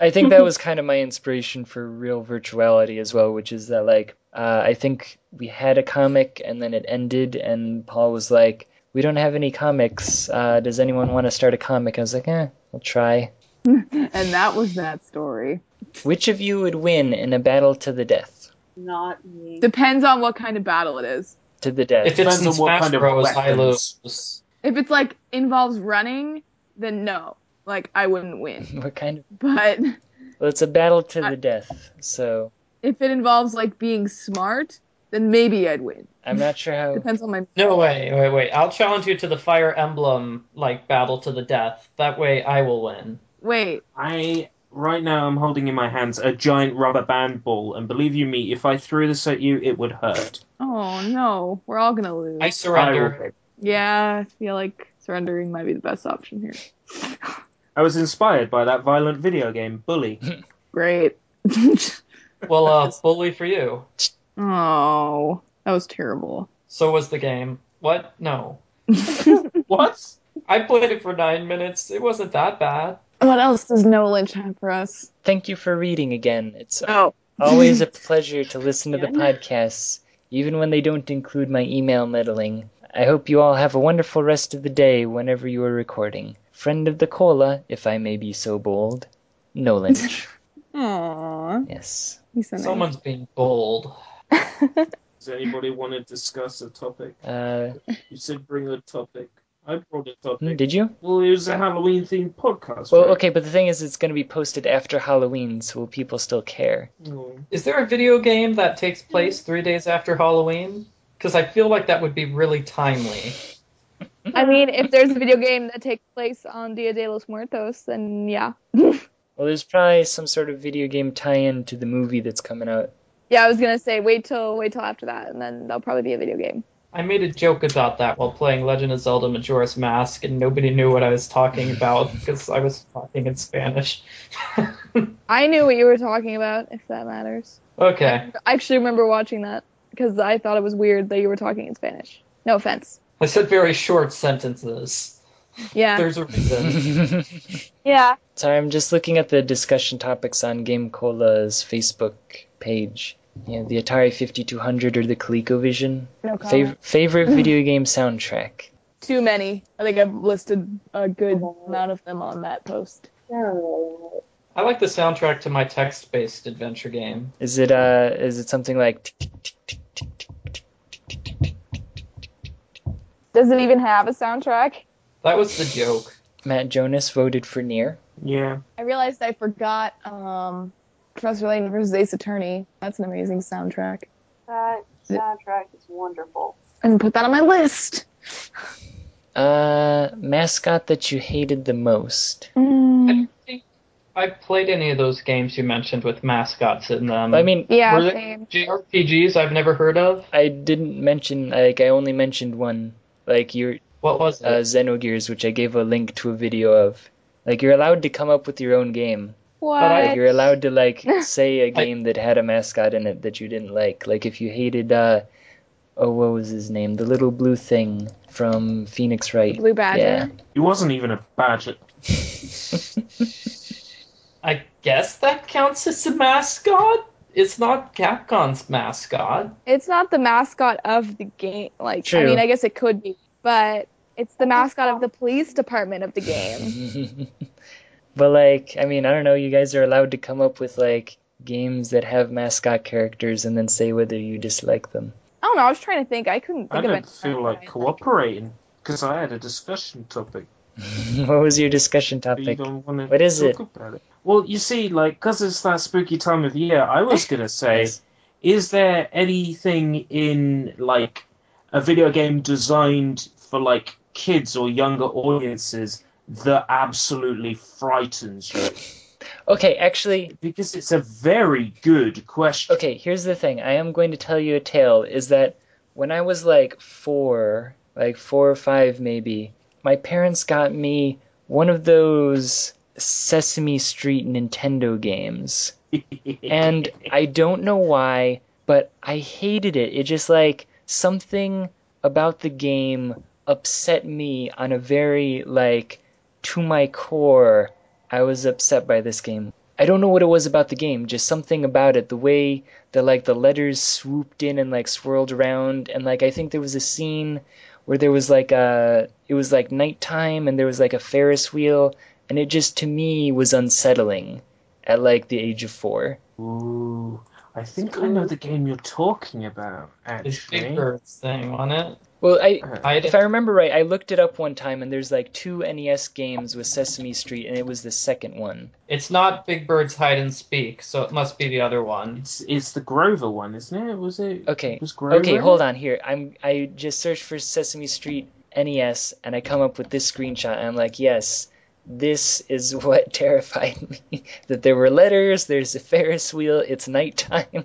I think that was kind of my inspiration for real virtuality as well, which is that, like, uh, I think we had a comic and then it ended. And Paul was like, we don't have any comics. Uh, does anyone want to start a comic? I was like, eh, I'll try. And that was that story. Which of you would win in a battle to the death? Not me. Depends on what kind of battle it is. To the death. If it's depends on what kind of weapons. If it's like involves running, then no. Like I wouldn't win. What kind of? But well, it's a battle to I, the death. So if it involves like being smart, then maybe I'd win. I'm not sure how. Depends on my. No wait, wait, wait! I'll challenge you to the Fire Emblem like battle to the death. That way, I will win. Wait. I. Right now, I'm holding in my hands a giant rubber band ball, and believe you me, if I threw this at you, it would hurt. Oh, no. We're all going to lose. I surrender. Yeah, I feel like surrendering might be the best option here. I was inspired by that violent video game, Bully. Great. Well, uh, Bully for you. Oh, that was terrible. So was the game. What? No. What? I played it for nine minutes. It wasn't that bad. What else does Noah Lynch have for us? Thank you for reading again. It's oh. always a pleasure to listen to the podcasts, even when they don't include my email meddling. I hope you all have a wonderful rest of the day whenever you are recording. Friend of the cola, if I may be so bold, Noah Lynch. Aww. Yes. He's so Someone's nice. being bold. Does anybody want to discuss a topic? Uh, you said bring a topic. I brought a topic. Did you? Well, it was a Halloween-themed podcast. Well, right? Okay, but the thing is, it's going to be posted after Halloween, so will people still care? Oh. Is there a video game that takes place three days after Halloween? Because I feel like that would be really timely. I mean, if there's a video game that takes place on Dia de los Muertos, then yeah. Well, there's probably some sort of video game tie-in to the movie that's coming out. Yeah, I was going to say, wait till wait till after that, and then there'll probably be a video game. I made a joke about that while playing Legend of Zelda Majora's Mask, and nobody knew what I was talking about because I was talking in Spanish. I knew what you were talking about, if that matters. Okay. I actually remember watching that because I thought it was weird that you were talking in Spanish. No offense. I said very short sentences. Yeah. There's a reason. Yeah. Sorry, I'm just looking at the discussion topics on Game Cola's Facebook page. Yeah, the Atari fifty-two hundred or the ColecoVision. No Fav- favorite video game soundtrack? Too many. I think I've listed a good amount of them on that post. I like the soundtrack to my text-based adventure game. Is it uh? Is it something like? Does it even have a soundtrack? That was the joke. Matt Jonas voted for Nier. Yeah. I realized I forgot. Um. Professor Layton versus Ace Attorney. That's an amazing soundtrack. That soundtrack is wonderful. And put that on my list. Uh, mascot that you hated the most. Mm. I don't think I played any of those games you mentioned with mascots in them. I mean, yeah, were same. J R P Gs I've never heard of. I didn't mention. Like, I only mentioned one. Like your what was uh, it? Xenogears, which I gave a link to a video of. Like, you're allowed to come up with your own game. What? But I, you're allowed to, like, say a game I, that had a mascot in it that you didn't like. Like, if you hated, uh, oh, what was his name? The little blue thing from Phoenix Wright. Blue Badger? Yeah. He wasn't even a badger. I guess that counts as a mascot? It's not Capcom's mascot. It's not the mascot of the game. Like, true. I mean, I guess it could be, but it's the mascot of the police department of the game. But, like, I mean, I don't know, you guys are allowed to come up with, like, games that have mascot characters and then say whether you dislike them. I don't know, I was trying to think. I couldn't think I of it. I didn't feel like cooperating, because I had a discussion topic. What was your discussion topic? You don't want to what is talk it? About it? Well, you see, like, because it's that spooky time of year, I was going to say, yes. Is there anything in, like, a video game designed for, like, kids or younger audiences that absolutely frightens you? Okay, actually... Because it's a very good question. Okay, here's the thing. I am going to tell you a tale, is that when I was like four, like four or five maybe, my parents got me one of those Sesame Street Nintendo games. And I don't know why, but I hated it. It just, like, something about the game upset me on a very, like... To my core, I was upset by this game. I don't know what it was about the game, just something about it. The way that, like, the letters swooped in and, like, swirled around. And, like, I think there was a scene where there was, like, a... It was, like, nighttime, and there was, like, a Ferris wheel. And it just, to me, was unsettling at, like, the age of four. Ooh. I think I know the game you're talking about, actually. It's Big Bird's thing on it. Well, I, I if I remember right, I looked it up one time, and there's like two N E S games with Sesame Street, and it was the second one. It's not Big Bird's Hide and Speak, so it must be the other one. It's it's the Grover one, isn't it? Was it? Okay. Was Grover? Okay, hold on here. I'm I just searched for Sesame Street N E S, and I come up with this screenshot, and I'm like, yes, this is what terrified me. That there were letters. There's a Ferris wheel. It's nighttime.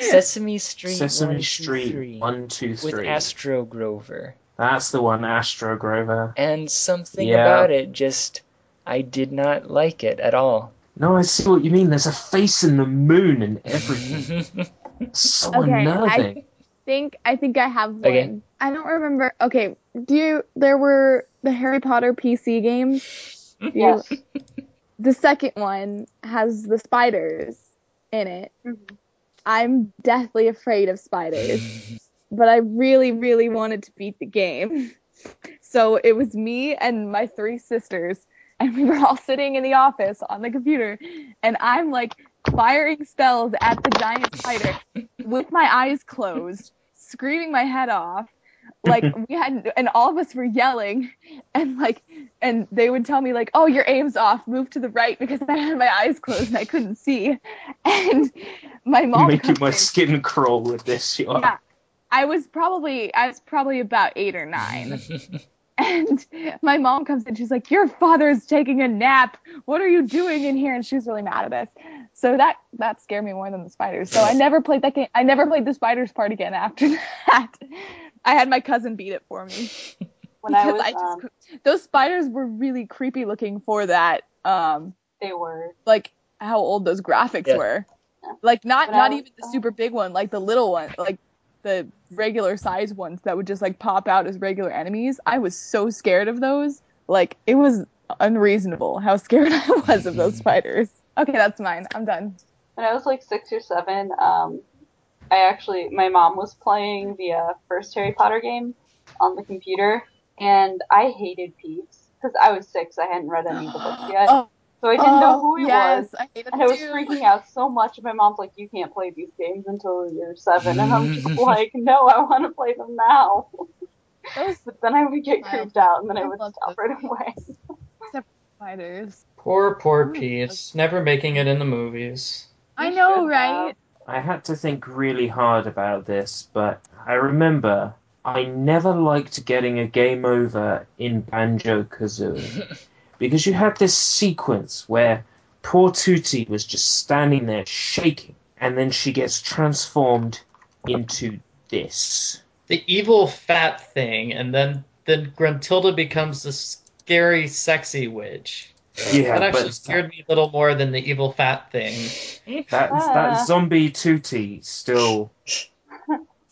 Sesame Street Sesame one, Street two, three, one, two, three. With Astro Grover. That's the one, Astro Grover. And something yeah. about it just, I did not like it at all. No, I see what you mean. There's a face in the moon and everything. So okay, unnerving. I think I think I have one. Okay. I don't remember. Okay, do you, there were the Harry Potter P C games. Yes. You, the second one has the spiders in it. Mm-hmm. I'm deathly afraid of spiders, but I really, really wanted to beat the game. So it was me and my three sisters, and we were all sitting in the office on the computer, and I'm like firing spells at the giant spider with my eyes closed, screaming my head off. Like, we had, and all of us were yelling, and like, and they would tell me like, oh, your aim's off, move to the right, because I had my eyes closed and I couldn't see. And my mom, you making my skin crawl with this. You are. Yeah, I was probably, I was probably about eight or nine. And my mom comes in, she's like, your father's taking a nap. What are you doing in here? And she was really mad at us. So that, that scared me more than the spiders. So I never played that game. I never played the spiders part again after that. I had my cousin beat it for me. When I was, I just, um, those spiders were really creepy looking for that. Um, they were. Like how old those graphics yeah. were. Yeah. Like not, when not was, even the super big one, like the little one, like the regular size ones that would just like pop out as regular enemies. I was so scared of those. Like it was unreasonable how scared I was of those spiders. Okay, that's mine. I'm done. When I was like six or seven, um, I actually, my mom was playing the uh, first Harry Potter game on the computer, and I hated Peeves because I was six. I hadn't read any of the books yet, oh, so I didn't oh, know who he yes, was. I hated and I was too. freaking out so much. My mom's like, "You can't play these games until you're seven," and I'm just like, "No, I want to play them now." But then I would get creeped out, and then I, I would stop right away. Except spiders. Poor, poor Peeves, never making it in the movies. I you know, right? Have. I had to think really hard about this, but I remember I never liked getting a game over in Banjo-Kazooie because you had this sequence where poor Tootie was just standing there shaking, and then she gets transformed into this. The evil fat thing, and then, then Gruntilda becomes the scary sexy witch. Yeah, that actually scared me a little more than the evil fat thing. That that zombie Tootie still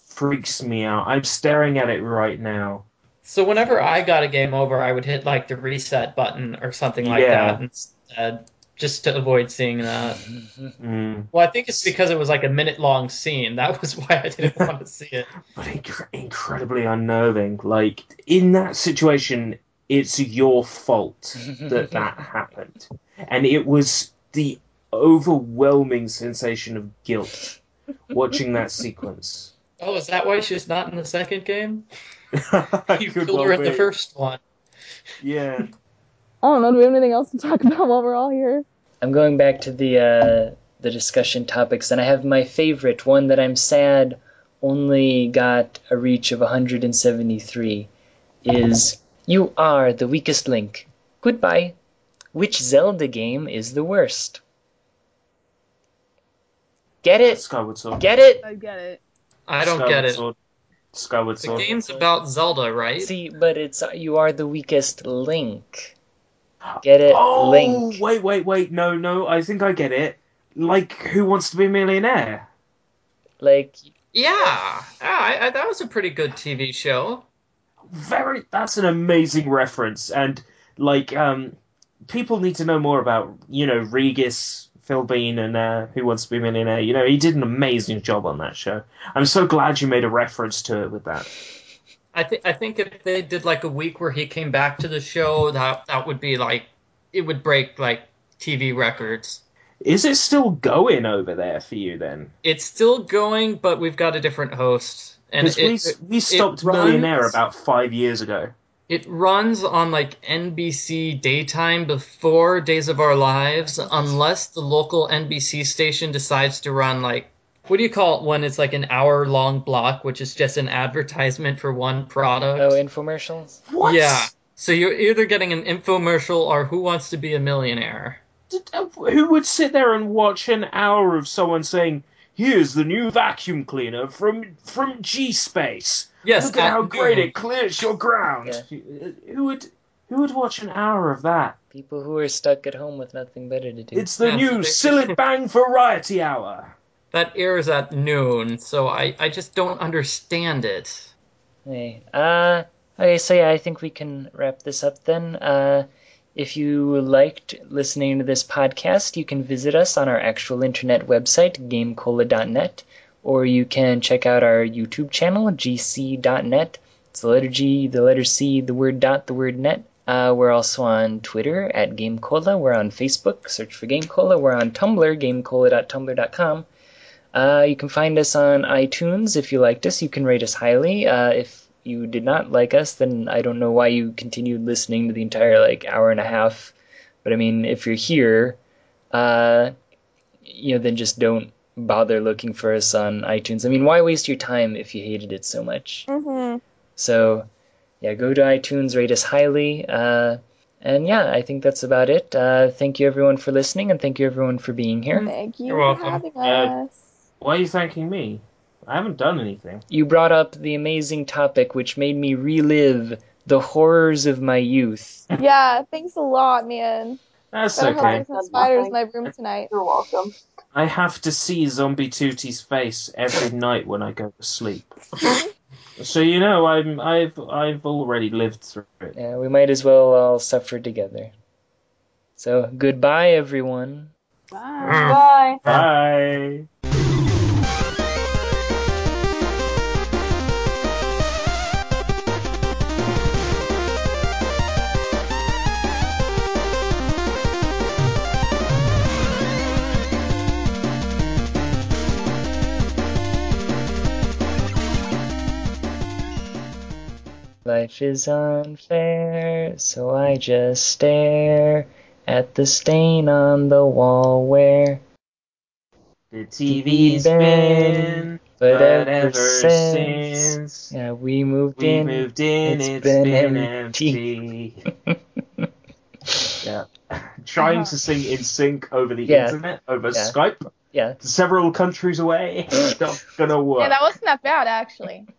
freaks me out. I'm staring at it right now. So whenever I got a game over, I would hit like the reset button or something like yeah. that instead, just to avoid seeing that. Mm. Well, I think it's because it was like a minute long scene. That was why I didn't want to see it. But inc- incredibly unnerving. Like in that situation, it's your fault that that happened. And it was the overwhelming sensation of guilt watching that sequence. Oh, is that why she's not in the second game? You killed well her in the first one. Yeah. I don't know, do we have anything else to talk about while we're all here? I'm going back to the uh, the discussion topics, and I have my favorite, one that I'm sad only got a reach of one hundred seventy-three, is... You are the weakest link. Goodbye. Which Zelda game is the worst? Get it? Skyward Sword. Get it? I get it. I don't Skyward get it. Sword. Skyward Sword. The game's about Zelda, right? See, but it's uh, you are the weakest link. Get it? Oh, Link. Oh, wait, wait, wait. No, no. I think I get it. Like, Who Wants to Be a Millionaire? Like. Yeah. yeah I, I, that was a pretty good T V show. Very, that's an amazing reference, and like um, people need to know more about you know Regis Philbin and uh, Who Wants to Be a Millionaire. You know he did an amazing job on that show. I'm so glad you made a reference to it with that. I think I think if they did like a week where he came back to the show, that that would be like it would break like T V records. Is it still going over there for you then? It's still going, but we've got a different host. Because we, it, we stopped runs, Millionaire about five years ago. It runs on, like, N B C daytime before Days of Our Lives, unless the local N B C station decides to run, like, what do you call it when it's, like, an hour-long block, which is just an advertisement for one product? Oh, infomercials? What? Yeah. So you're either getting an infomercial or Who Wants to Be a Millionaire. Who would sit there and watch an hour of someone saying... Here's the new vacuum cleaner from from G-Space. Yes, look at how great it clears your ground. Yeah. Who would who would watch an hour of that? People who are stuck at home with nothing better to do. It's the yeah, new Sillit Bang Variety Hour. That airs at noon, so I, I just don't understand it. Hey, uh, okay, so yeah, I think we can wrap this up then. Uh, If you liked listening to this podcast, you can visit us on our actual internet website, Game Cola dot net, or you can check out our YouTube channel, G C dot net. It's the letter G, the letter C, the word dot, the word net. Uh, we're also on Twitter at GameCola. We're on Facebook. Search for GameCola. We're on Tumblr, gamecola dot tumblr dot com. Uh, you can find us on iTunes. If you liked us, you can rate us highly. Uh, if you did not like us, then I don't know why you continued listening to the entire like hour and a half. But I mean, if you're here, uh, you know, then just don't bother looking for us on iTunes. I mean, why waste your time if you hated it so much? Mm-hmm. So, yeah, go to iTunes, rate us highly. Uh, and yeah, I think that's about it. Uh, thank you everyone for listening, and thank you everyone for being here. Thank you You're welcome. for having us. Uh, Why are you thanking me? I haven't done anything. You brought up the amazing topic, which made me relive the horrors of my youth. Yeah, thanks a lot, man. That's Better okay. Better some spiders in my room tonight. You're welcome. I have to see Zombie Tootie's face every night when I go to sleep. So you know, I'm, I've I've already lived through it. Yeah, we might as well all suffer together. So goodbye, everyone. Bye. Bye. Bye. Life is unfair, so I just stare at the stain on the wall where the T V's been, but, but ever, ever since, since yeah, we moved we in, moved in, it's, it's been, been empty. empty. Yeah, trying to sing in sync over the yeah. internet, over yeah. Skype, yeah, several countries away. Not gonna work. Yeah, that wasn't that bad actually.